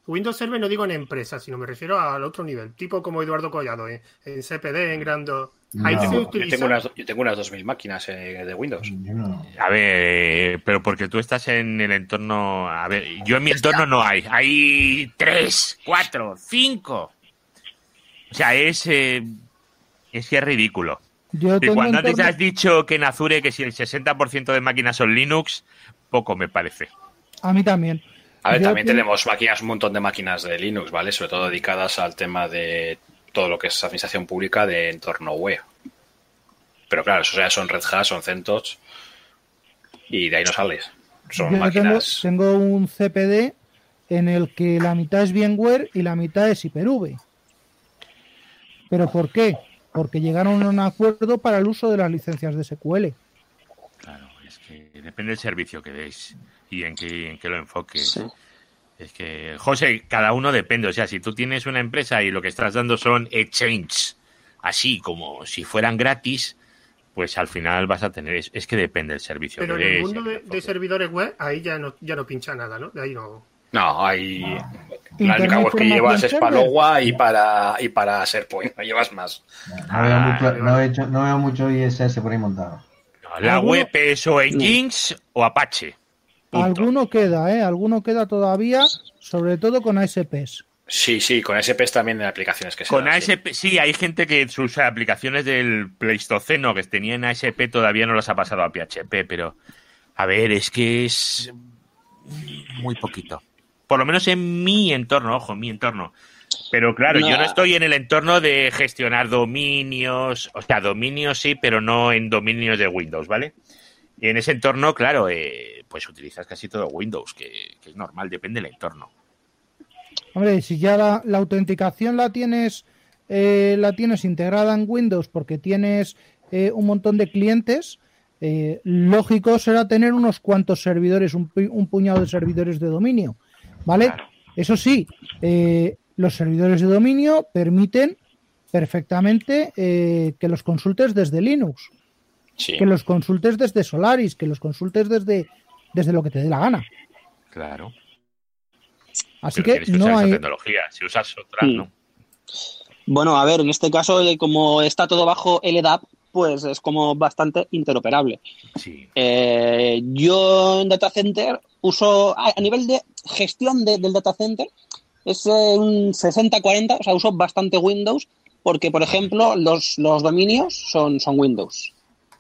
Windows Server no digo en empresas, sino me refiero al otro nivel, tipo como Eduardo Collado, en CPD, en Grando. No. Yo tengo unas 2000 máquinas de Windows. No. A ver, pero porque tú estás en el entorno... A ver, yo en mi entorno no hay. Hay 3, 4, 5. O sea, es que es ridículo. Y cuando antes has dicho que en Azure que si el 60% de máquinas son Linux, poco me parece. A mí también. A ver, también tenemos máquinas, un montón de máquinas de Linux, ¿vale? Sobre todo dedicadas al tema de todo lo que es administración pública de entorno web. Pero claro, eso ya son Red Hat, son CentOS y de ahí no sales. Son yo máquinas... Tengo un CPD en el que la mitad es VMware y la mitad es Hyper-V. ¿Pero por qué? Porque llegaron a un acuerdo para el uso de las licencias de SQL. Claro, es que depende del servicio que deis. Y en qué lo enfoques. Sí. Es que, José, cada uno depende. O sea, si tú tienes una empresa y lo que estás dando son exchanges, así como si fueran gratis, pues al final vas a tener... Es que depende del servicio. Pero que en el mundo de servidores web, ahí ya no pincha nada, ¿no? De ahí no... No, ahí... La única web que llevas es para Logua y para SharePoint. No llevas más. No veo mucho ISS por ahí montado. No, la web es o en Jinx o Apache. Punto. Alguno queda todavía, sobre todo con ASPs. Sí, con ASPs también de aplicaciones que se con ASP, sí, hay gente que usa aplicaciones del Pleistoceno que tenían ASP, todavía no las ha pasado a PHP, pero a ver, es que es muy poquito. Por lo menos en mi entorno, ojo, en mi entorno. Pero claro, yo no estoy en el entorno de gestionar dominios, o sea, dominios sí, pero no en dominios de Windows, ¿vale? Y en ese entorno, claro, pues utilizas casi todo Windows, que es normal, depende del entorno. Hombre, si ya la autenticación la tienes integrada en Windows porque tienes un montón de clientes, lógico será tener unos cuantos servidores, un puñado de servidores de dominio, ¿vale? Claro. Eso sí, los servidores de dominio permiten perfectamente que los consultes desde Linux. Sí. Que los consultes desde Solaris, que los consultes desde lo que te dé la gana. Claro. Así pero que no usar hay... tecnología, si usas otra, sí. ¿No? Bueno, a ver, en este caso, como está todo bajo LDAP, pues es como bastante interoperable. Sí. Yo en data center uso, a nivel de gestión del data center, es un 60-40, o sea, uso bastante Windows, porque, por ejemplo, los dominios son Windows.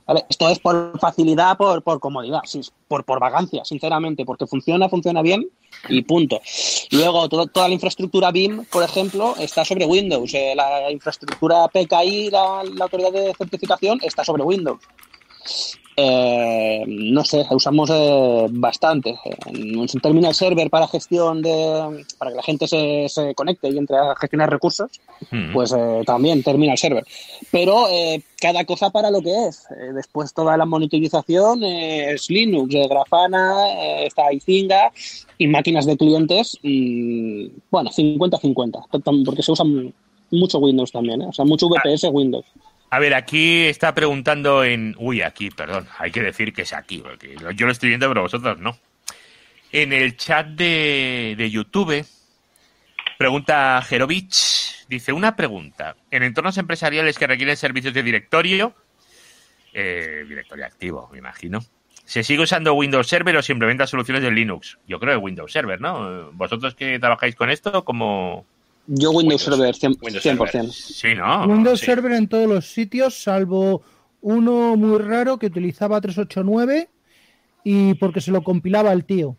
Vale, esto es por facilidad, por comodidad, sí, por vagancia, sinceramente, porque funciona bien y punto. Luego, toda la infraestructura BIM, por ejemplo, está sobre Windows. La infraestructura PKI, la autoridad de certificación, está sobre Windows. No sé, usamos bastante. Un terminal server para gestión para que la gente se conecte y entre a gestionar recursos, pues también terminal server. Pero cada cosa para lo que es. Después toda la monitorización es Linux, Grafana, está Izinga y máquinas de clientes. Y, bueno, 50-50, porque se usa mucho Windows también, o sea, mucho VPS Windows. A ver, aquí está preguntando en... Uy, aquí, perdón. Hay que decir que es aquí, porque yo lo estoy viendo, pero vosotros no. En el chat de YouTube, pregunta Jerovich, dice, una pregunta. En entornos empresariales que requieren servicios de directorio, directorio activo, me imagino, ¿se sigue usando Windows Server o se implementan soluciones de Linux? Yo creo que Windows Server, ¿no? ¿Vosotros que trabajáis con esto, como... Yo Windows Server, 100%. Sí, ¿no? Windows Server en todos los sitios, salvo uno muy raro que utilizaba 389 y porque se lo compilaba el tío.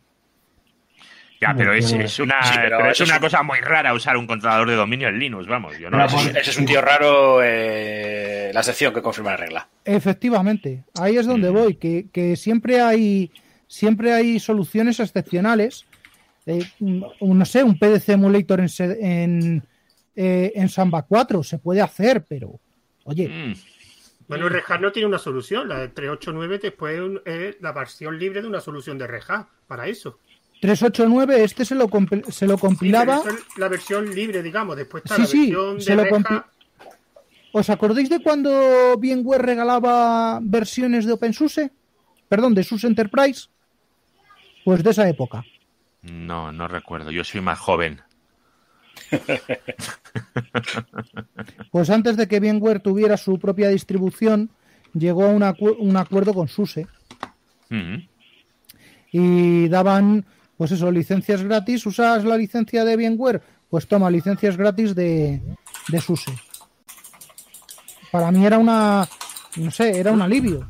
Ya, pero es una cosa muy rara usar un controlador de dominio en Linux, vamos. Yo no. Ese es un tío raro, la sección que confirma la regla. Efectivamente, ahí es donde voy, que siempre hay... siempre hay soluciones excepcionales. No sé, un PDC emulator en Samba 4 se puede hacer, pero oye. Bueno, Red Hat no tiene una solución. La de 389 después es la versión libre de una solución de Red Hat para eso. 389, este se lo compilaba. Sí, es la versión libre, digamos. Después está la versión de Red Hat. ¿Os acordáis de cuando VMware regalaba versiones de OpenSUSE? Perdón, de SUSE Enterprise. Pues de esa época. No, no recuerdo. Yo soy más joven. Pues antes de que VMware tuviera su propia distribución, llegó a un acuerdo con SUSE. Uh-huh. Y daban, pues eso, licencias gratis. ¿Usas la licencia de VMware? Pues toma, licencias gratis de SUSE. Para mí era una... No sé, era un alivio.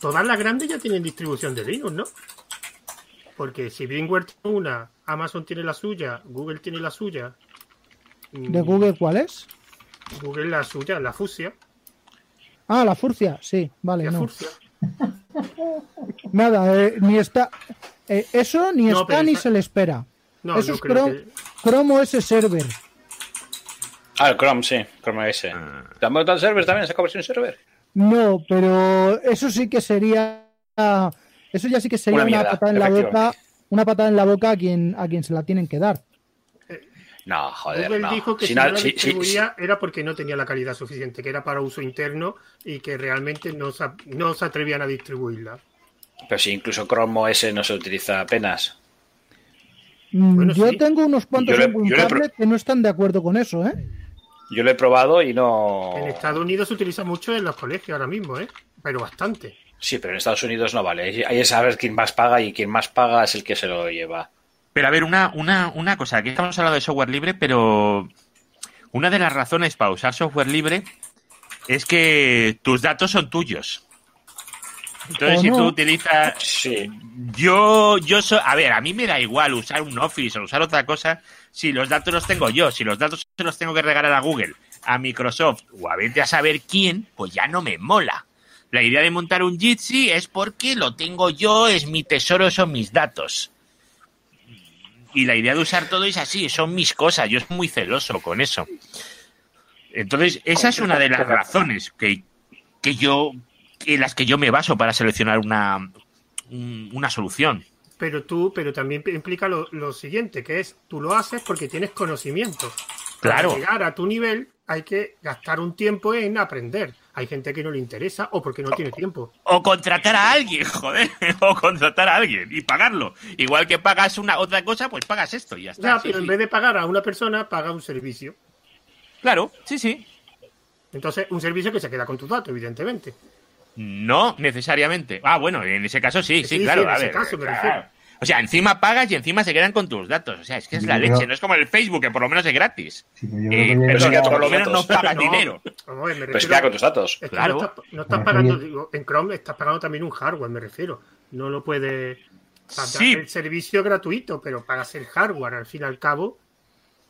Todas las grandes ya tienen distribución de Linux, ¿no? Porque si VMware tiene una, Amazon tiene la suya, Google tiene la suya. ¿De Google cuál es? Google la suya, la Fuchsia. Ah, la Fuchsia, sí, vale. La Fuchsia. Nada, ni está... eso ni no, está ni esa... se le espera. No, eso no es Chrome OS Server. Ah, el Chrome, sí, Chrome OS. ¿También está Server también? ¿Saca versión Server? No, pero eso sí que sería... Eso ya sí que sería una patada en la boca, a quien se la tienen que dar. No, joder, Google dijo que si no la distribuía era porque no tenía la calidad suficiente, que era para uso interno y que realmente no se atrevían a distribuirla. Pero si incluso Chrome OS no se utiliza apenas. Bueno, yo tengo unos cuantos vulnerables que no están de acuerdo con eso, ¿eh? Yo lo he probado y no... En Estados Unidos se utiliza mucho en los colegios ahora mismo, ¿eh? Pero bastante. Sí, pero en Estados Unidos no vale. Ahí es saber quién más paga y quién más paga es el que se lo lleva. Pero a ver, una cosa. Aquí estamos hablando de software libre, pero una de las razones para usar software libre es que tus datos son tuyos. Entonces, si tú utilizas... Sí. Yo soy... A ver, a mí me da igual usar un Office o usar otra cosa si los datos los tengo yo. Si los datos se los tengo que regalar a Google, a Microsoft o a vete a saber quién, pues ya no me mola. La idea de montar un Jitsi es porque lo tengo yo, es mi tesoro, son mis datos. Y la idea de usar todo es así, son mis cosas, yo soy muy celoso con eso. Entonces, esa es una de las razones en las que yo me baso para seleccionar una solución. Pero también implica lo siguiente, que es, tú lo haces porque tienes conocimiento. Claro. Para llegar a tu nivel hay que gastar un tiempo en aprender. Hay gente que no le interesa o porque no tiene tiempo. O contratar a alguien, joder. O contratar a alguien y pagarlo. Igual que pagas una otra cosa, pues pagas esto y ya está. Ya, pero en vez de pagar a una persona, paga un servicio. Claro, sí, sí. Entonces, un servicio que se queda con tus datos, evidentemente. No necesariamente. Ah, bueno, en ese caso sí, claro. Sí, en ese caso, pero claro. O sea, encima pagas y encima se quedan con tus datos. O sea, es que es la leche. No es como el Facebook, que por lo menos es gratis. Sí, pero por lo menos no pagas dinero. No, pero se queda con tus datos. Es que claro. No estás pagando... Digo, en Chrome estás pagando también un hardware, me refiero. No lo puedes... Sí. El servicio gratuito, pero pagas el hardware, al fin y al cabo...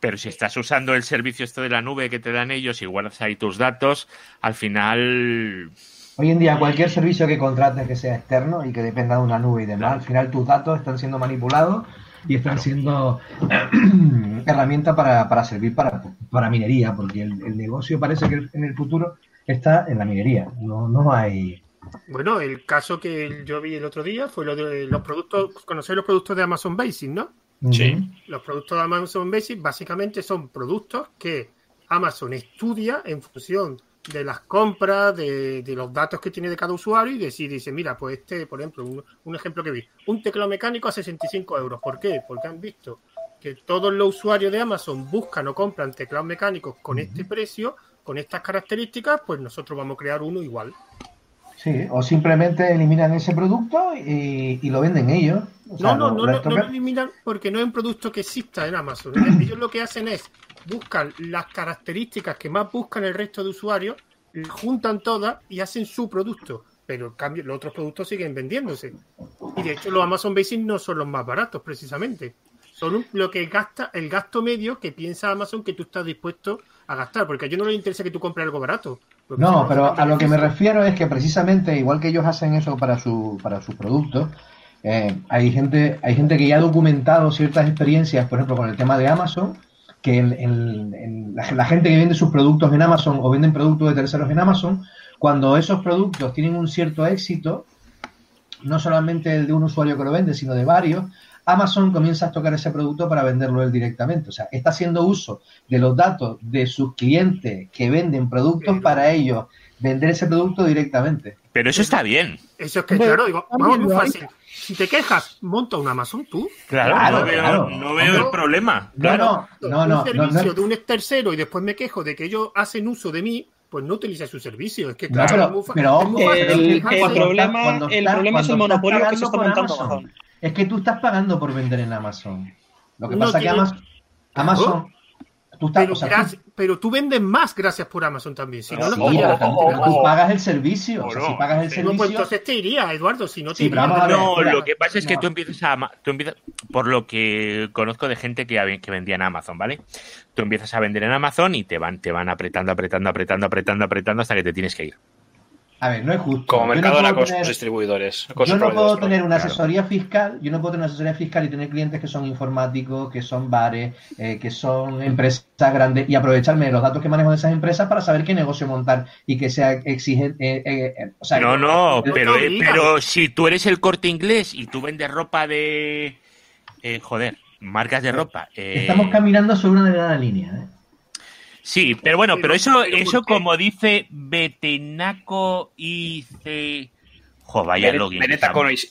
Pero si estás usando el servicio este de la nube que te dan ellos y guardas ahí tus datos, al final... Hoy en día cualquier servicio que contrates que sea externo y que dependa de una nube y demás, al final tus datos están siendo manipulados y están siendo herramienta para servir para minería, porque el negocio parece que en el futuro está en la minería, no hay... Bueno, el caso que yo vi el otro día fue lo de los productos, conocer los productos de Amazon Basics, ¿no? Sí. Los productos de Amazon Basics básicamente son productos que Amazon estudia en función de las compras, de los datos que tiene de cada usuario y dice, mira, pues este, por ejemplo, un ejemplo que vi, un teclado mecánico a 65 euros. ¿Por qué? Porque han visto que todos los usuarios de Amazon buscan o compran teclados mecánicos con este precio, con estas características, pues nosotros vamos a crear uno igual. Sí, o simplemente eliminan ese producto y lo venden ellos. O sea, no lo eliminan porque no es un producto que exista en Amazon. Ellos lo que hacen es buscan las características que más buscan el resto de usuarios, las juntan todas y hacen su producto. Pero en cambio los otros productos siguen vendiéndose. Y de hecho los Amazon Basics no son los más baratos precisamente. Son lo que gasta, el gasto medio que piensa Amazon que tú estás dispuesto a gastar. Porque a ellos no les interesa que tú compres algo barato. No, pero a lo que me refiero es que precisamente, igual que ellos hacen eso para sus productos, Hay gente que ya ha documentado ciertas experiencias, por ejemplo, con el tema de Amazon, que la gente que vende sus productos en Amazon o venden productos de terceros en Amazon, cuando esos productos tienen un cierto éxito, no solamente el de un usuario que lo vende, sino de varios, Amazon comienza a tocar ese producto para venderlo él directamente. O sea, está haciendo uso de los datos de sus clientes que venden productos para ellos vender ese producto directamente. Pero eso está bien. Eso es que, claro, digo, vamos muy fácil. Si te quejas, monta un Amazon tú. Claro, no veo el problema. Claro. Un servicio de un tercero y después me quejo de que ellos hacen uso de mí, pues no utiliza su servicio. Es que, claro, no, el problema es el monopolio que se está montando Amazon. Es que tú estás pagando por vender en Amazon. Lo que pasa es que Amazon... Pero tú vendes más gracias por Amazon también. Si no, tú pagas el servicio. O sea, si pagas el servicio... Pues entonces te iría, Eduardo, si no te iría. No, lo que pasa es que tú empiezas, por lo que conozco de gente que vendía en Amazon, ¿vale? Tú empiezas a vender en Amazon y te van apretando hasta que te tienes que ir. A ver, no es justo. Como Mercadona con sus distribuidores. Yo no puedo tener una asesoría fiscal, y tener clientes que son informáticos, que son bares, que son empresas grandes, y aprovecharme de los datos que manejo de esas empresas para saber qué negocio montar y que sea exigente. O sea, pero si tú eres el Corte Inglés y tú vendes ropa de... marcas de ropa. Estamos caminando sobre una delgada línea, ¿eh? Sí, pero bueno, pero eso como dice Betenaco y C... Jo, vaya login.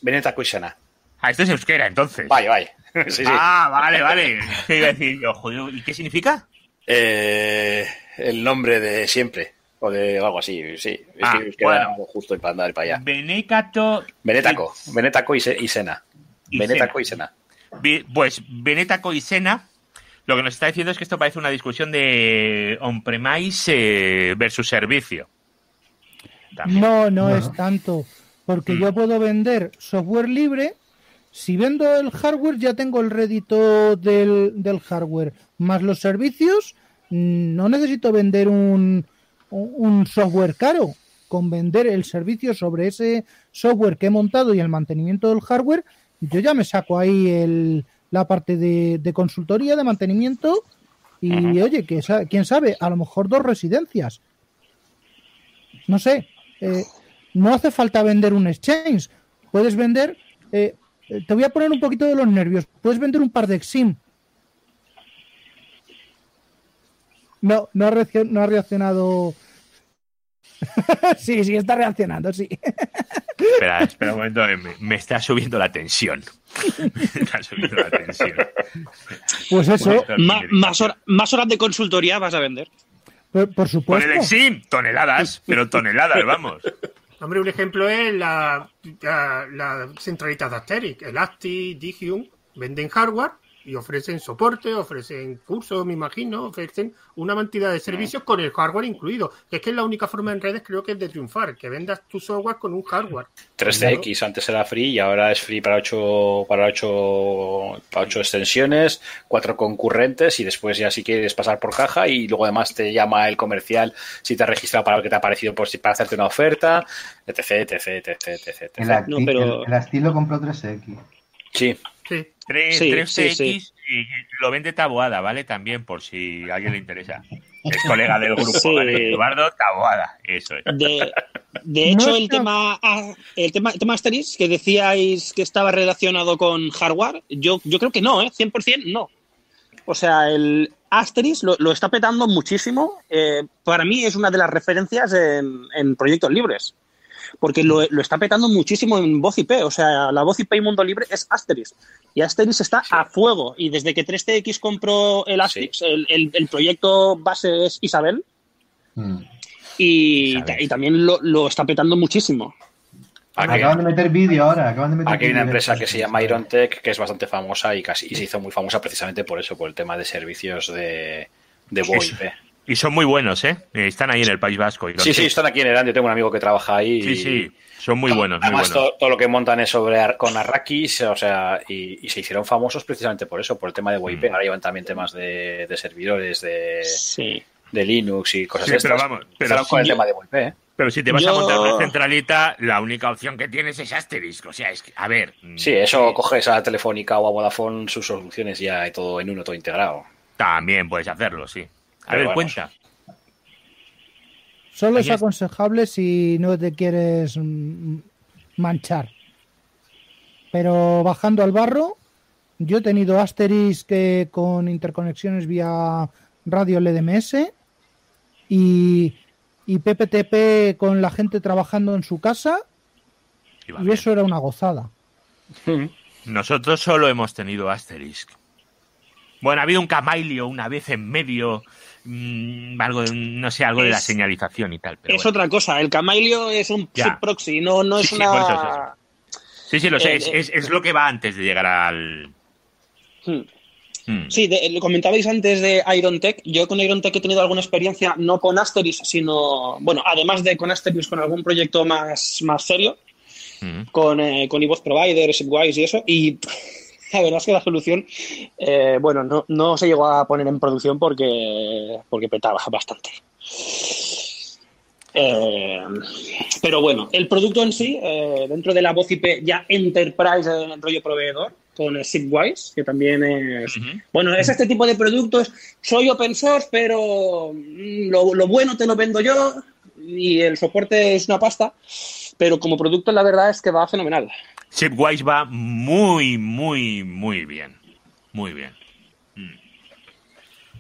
Benetaco y Sana. Ah, esto es euskera, entonces. Vaya. Sí. Ah, vale. ¿Qué iba a decir yo? Joder, ¿y qué significa? El nombre de siempre. O de algo así, sí. Es euskera, bueno, justo para andar para allá. Benetaco y Sena. Benetaco y Sena. Pues Benetaco y Sena... Lo que nos está diciendo es que esto parece una discusión de on-premise versus servicio. También. No es tanto. Porque yo puedo vender software libre. Si vendo el hardware, ya tengo el rédito del hardware. Más los servicios, no necesito vender un software caro. Con vender el servicio sobre ese software que he montado y el mantenimiento del hardware, yo ya me saco ahí la parte de consultoría, de mantenimiento y, oye, que quién sabe, a lo mejor 2 residencias. No sé, no hace falta vender un exchange. Puedes vender, te voy a poner un poquito de los nervios, puedes vender un par de Xen. No ha reaccionado... sí, está reaccionando, sí. Espera un momento, me está subiendo la tensión. Pues eso, más horas de consultoría vas a vender. Por supuesto. Con el Xen, toneladas, vamos. Hombre, un ejemplo es la centralita de Asterisk, Elastic, Digium, venden hardware y ofrecen soporte, ofrecen cursos, me imagino, ofrecen una cantidad de servicios con el hardware incluido. Que es la única forma en redes, creo que es de triunfar, que vendas tu software con un hardware. 3CX antes era free y ahora es free para 8 extensiones, 4 concurrentes y después ya si quieres pasar por caja y luego además te llama el comercial si te has registrado para lo que te ha parecido para hacerte una oferta, etc. El estilo compró 3CX. Sí. 3CX y lo vende Taboada, ¿vale? También, por si a alguien le interesa. Es colega del grupo, ¿vale? Eduardo Taboada, eso es. De hecho, no, el tema Asterisk, que decíais que estaba relacionado con hardware, yo creo que no, 100% no. O sea, el Asterisk lo está petando muchísimo. Para mí es una de las referencias en proyectos libres. Porque lo está petando muchísimo en voz IP. O sea, la voz IP y mundo libre es Asterisk. Y Asterisk está a fuego. Y desde que 3TX compró el Asterisk, el proyecto base es Isabel. Y también lo está petando muchísimo. Acaban de meter vídeo ahora. Aquí hay una empresa que se llama Irontech, que es bastante famosa y se hizo muy famosa precisamente por eso, por el tema de servicios de voz IP. Y son muy buenos, ¿eh? Están ahí en el País Vasco. Y sí, están aquí en Herán. Yo tengo un amigo que trabaja ahí. Sí, son muy buenos. Además, muy buenos. Todo lo que montan es con Arrakis, o sea, y se hicieron famosos precisamente por eso, por el tema de VoIP. Ahora llevan también temas de servidores, de Linux y cosas así. Pero vamos, empezaron con el tema de VoIP, ¿eh? Pero si te vas a montar una centralita, la única opción que tienes es Asterisk. O sea, es que, a ver... Sí, eso coges a Telefónica o a Vodafone, sus soluciones ya todo en uno, todo integrado. También puedes hacerlo, sí. A pero ver, vamos. Cuenta. Solo es aconsejable si no te quieres manchar. Pero bajando al barro, yo he tenido Asterisk con interconexiones vía radio LDMS y PPTP con la gente trabajando en su casa y eso era una gozada. Nosotros solo hemos tenido Asterisk. Bueno, ha habido un Kamailio una vez en medio, algo, no sé, algo de la señalización y tal. Pero es otra cosa, el Kamailio es un subproxy, no es una... Eso. Sí, lo sé, es lo que va antes de llegar al... Sí, lo comentabais antes de Irontech. Yo con Irontech he tenido alguna experiencia, no con Asterisk, sino, bueno, además de con Asterisk, con algún proyecto más serio, con iVoice Provider, SipWise y eso, y la verdad es que la solución, no se llegó a poner en producción porque petaba bastante. Pero bueno, el producto en sí, dentro de la voz IP ya Enterprise, en rollo proveedor, con SipWise, que también es... Bueno, es este tipo de productos, soy open source, pero lo bueno te lo vendo yo y el soporte es una pasta, pero como producto la verdad es que va fenomenal. SipWise va muy, muy, muy bien. Muy bien.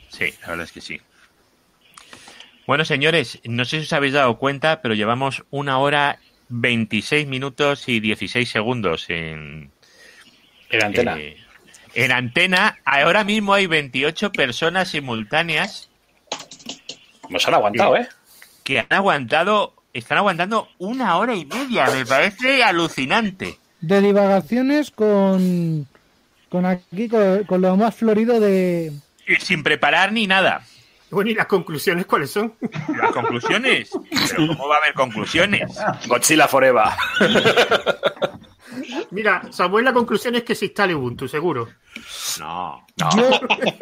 Sí, la verdad es que sí. Bueno, señores, no sé si os habéis dado cuenta, pero llevamos 1 hora 26 minutos y 16 segundos en antena. En antena, ahora mismo hay 28 personas simultáneas. Nos han aguantado, que han aguantado, están aguantando 1 hora y media. Me parece alucinante. De divagaciones con lo más florido de... Y sin preparar ni nada. Bueno, ¿y las conclusiones cuáles son? ¿Las conclusiones? ¿Pero cómo va a haber conclusiones? Godzilla forever. Mira, Samuel, la conclusión es que se instale Ubuntu, seguro. No.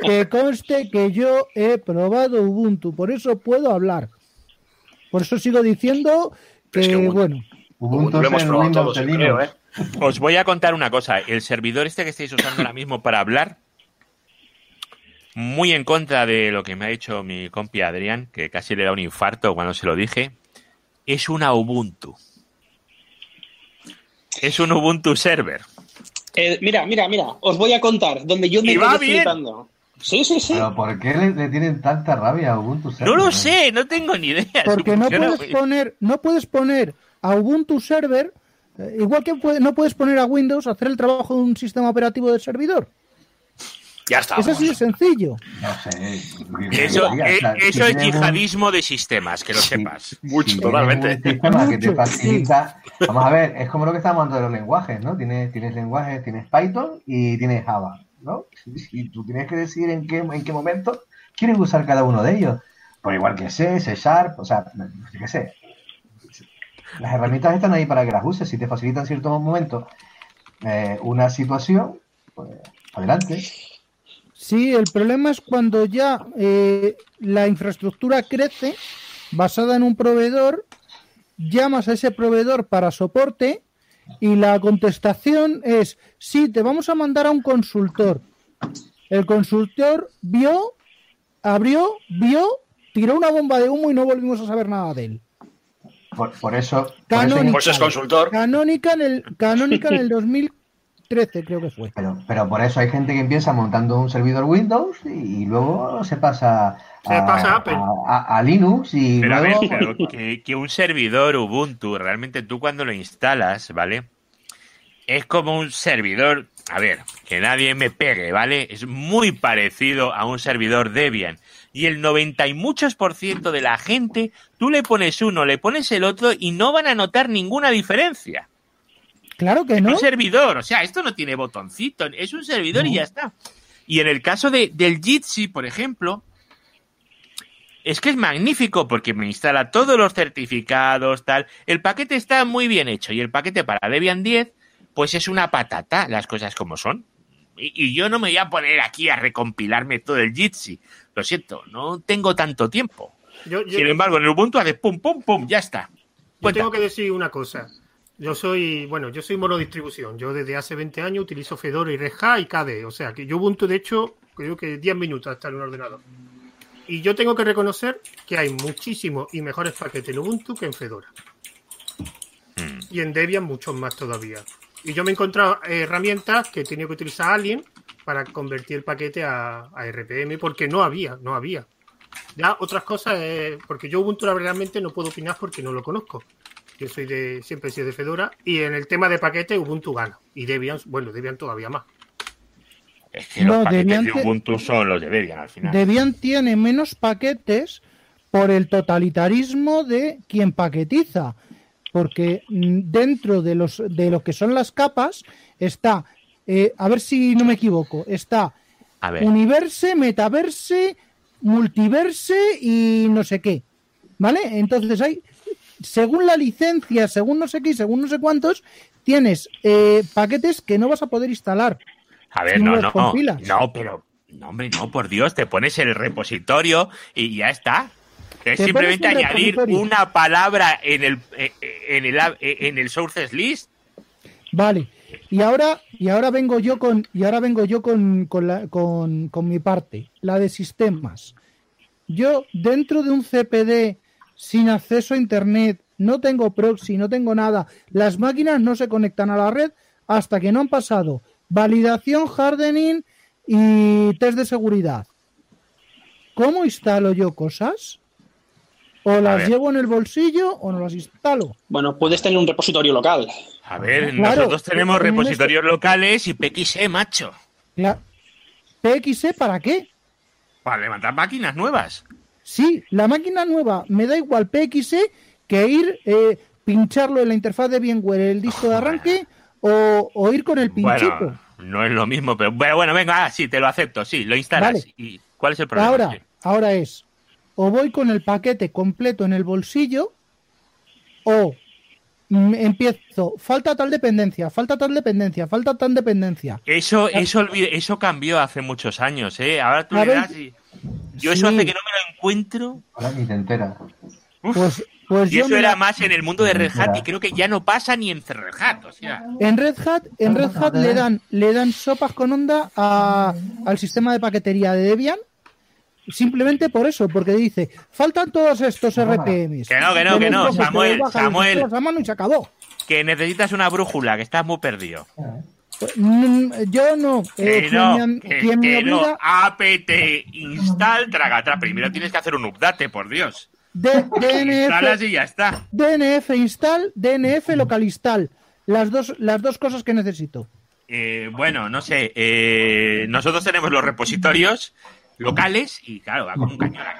Que conste que yo he probado Ubuntu, por eso puedo hablar. Por eso sigo diciendo que, es que Ubuntu lo hemos probado todos, yo creo, Os voy a contar una cosa. El servidor este que estáis usando ahora mismo para hablar, muy en contra de lo que me ha dicho mi compi Adrián, que casi le da un infarto cuando se lo dije, es una Ubuntu. Es un Ubuntu server. Mira, os voy a contar donde yo me estoy flipando. Sí. ¿Pero por qué le tienen tanta rabia a Ubuntu server? No lo sé, no tengo ni idea. Porque no puedes poner a Ubuntu server, igual que no puedes poner a Windows a hacer el trabajo de un sistema operativo del servidor. Ya está. Eso sí es sencillo. No sé. Eso es yihadismo de sistemas, que lo sepas. Mucho, totalmente. Un sistema que te facilita. Vamos a ver, es como lo que estamos hablando de los lenguajes, ¿no? Tienes lenguajes, tienes Python y tienes Java, ¿no? Y tú tienes que decidir en qué momento quieres usar cada uno de ellos. Pues igual que C#, o sea, yo qué sé. Las herramientas están ahí para que las uses. Si te facilitan en ciertos momentos una situación, pues adelante. Sí, el problema es cuando ya la infraestructura crece basada en un proveedor, llamas a ese proveedor para soporte y la contestación es, sí, te vamos a mandar a un consultor. El consultor abrió, tiró una bomba de humo y no volvimos a saber nada de él. Por eso es consultor. Canonical en el 2000. 13, creo que fue. Pero por eso hay gente que empieza montando un servidor Windows y luego se pasa a Apple. A Linux y pero luego... A ver, pero que un servidor Ubuntu, realmente tú cuando lo instalas, ¿vale? Es como un servidor, a ver, que nadie me pegue, ¿vale? Es muy parecido a un servidor Debian. Y el 90% y muchos % de la gente, tú le pones uno, le pones el otro y no van a notar ninguna diferencia. Claro que no. Es un servidor, o sea, esto no tiene botoncito, es un servidor y ya está. Y en el caso del Jitsi, por ejemplo, es que es magnífico porque me instala todos los certificados, tal. El paquete está muy bien hecho y el paquete para Debian 10, pues es una patata, las cosas como son. Y yo no me voy a poner aquí a recompilarme todo el Jitsi. Lo siento, no tengo tanto tiempo. Sin embargo, en el Ubuntu haces pum, pum, pum, ya está. Yo tengo que decir una cosa. Yo soy monodistribución. Yo desde hace 20 años utilizo Fedora y Red Hat y KDE. O sea, que yo Ubuntu, de hecho, creo que 10 minutos hasta en un ordenador. Y yo tengo que reconocer que hay muchísimos y mejores paquetes en Ubuntu que en Fedora. Y en Debian muchos más todavía. Y yo me he encontrado herramientas que he tenido que utilizar Alien para convertir el paquete a RPM porque no había. Ya otras cosas, porque yo Ubuntu realmente no puedo opinar porque no lo conozco. Yo siempre he sido de Fedora y en el tema de paquetes Ubuntu gana. Y Debian, Debian todavía más. Es que los paquetes de Ubuntu son los de Debian al final. Debian tiene menos paquetes por el totalitarismo de quien paquetiza. Porque dentro de lo que son las capas está, a ver si no me equivoco, está universe, metaverse, multiverse y no sé qué, ¿vale? Entonces hay, según la licencia, según no sé qué y según no sé cuántos, tienes paquetes que no vas a poder instalar. A ver, no, por Dios, te pones el repositorio y ya está. Es simplemente añadir una palabra en el sources list. Vale. Y ahora vengo yo con mi parte, la de sistemas. Yo dentro de un CPD sin acceso a internet, no tengo proxy, no tengo nada. Las máquinas no se conectan a la red hasta que no han pasado validación, hardening y test de seguridad. ¿Cómo instalo yo cosas? O las llevo en el bolsillo o no las instalo. Bueno, puedes tener un repositorio local. A ver, claro, nosotros tenemos repositorios locales y PXE, macho. ¿PXE para qué? Para levantar máquinas nuevas. Sí, la máquina nueva. Me da igual PXE que ir, pincharlo en la interfaz de VMware, el disco de arranque, o ir con el pinchito. Bueno, no es lo mismo, pero bueno, venga, sí, te lo acepto, sí, lo instalas. Vale. ¿Y cuál es el problema? Ahora es... O voy con el paquete completo en el bolsillo o empiezo. Falta tal dependencia. Eso cambió hace muchos años, ¿eh? Ahora tú le das y... Yo eso hace que no me lo encuentro. Ahora ni te enteras. Pues y eso era más en el mundo de Red Hat y creo que ya no pasa ni en Red Hat. O sea. En Red Hat le dan sopas con onda al sistema de paquetería de Debian. Simplemente por eso, porque dice, faltan todos estos RPMs. Que no, Samuel. A mano y se acabó. Que necesitas una brújula, que estás muy perdido. Yo no. ¿Quién me obliga? APT install, tragatra. Primero tienes que hacer un update, por Dios. DNF. Instalas y ya está. DNF install, DNF local install. Las dos cosas que necesito. No sé. Nosotros tenemos los repositorios locales y claro, va con un cañón.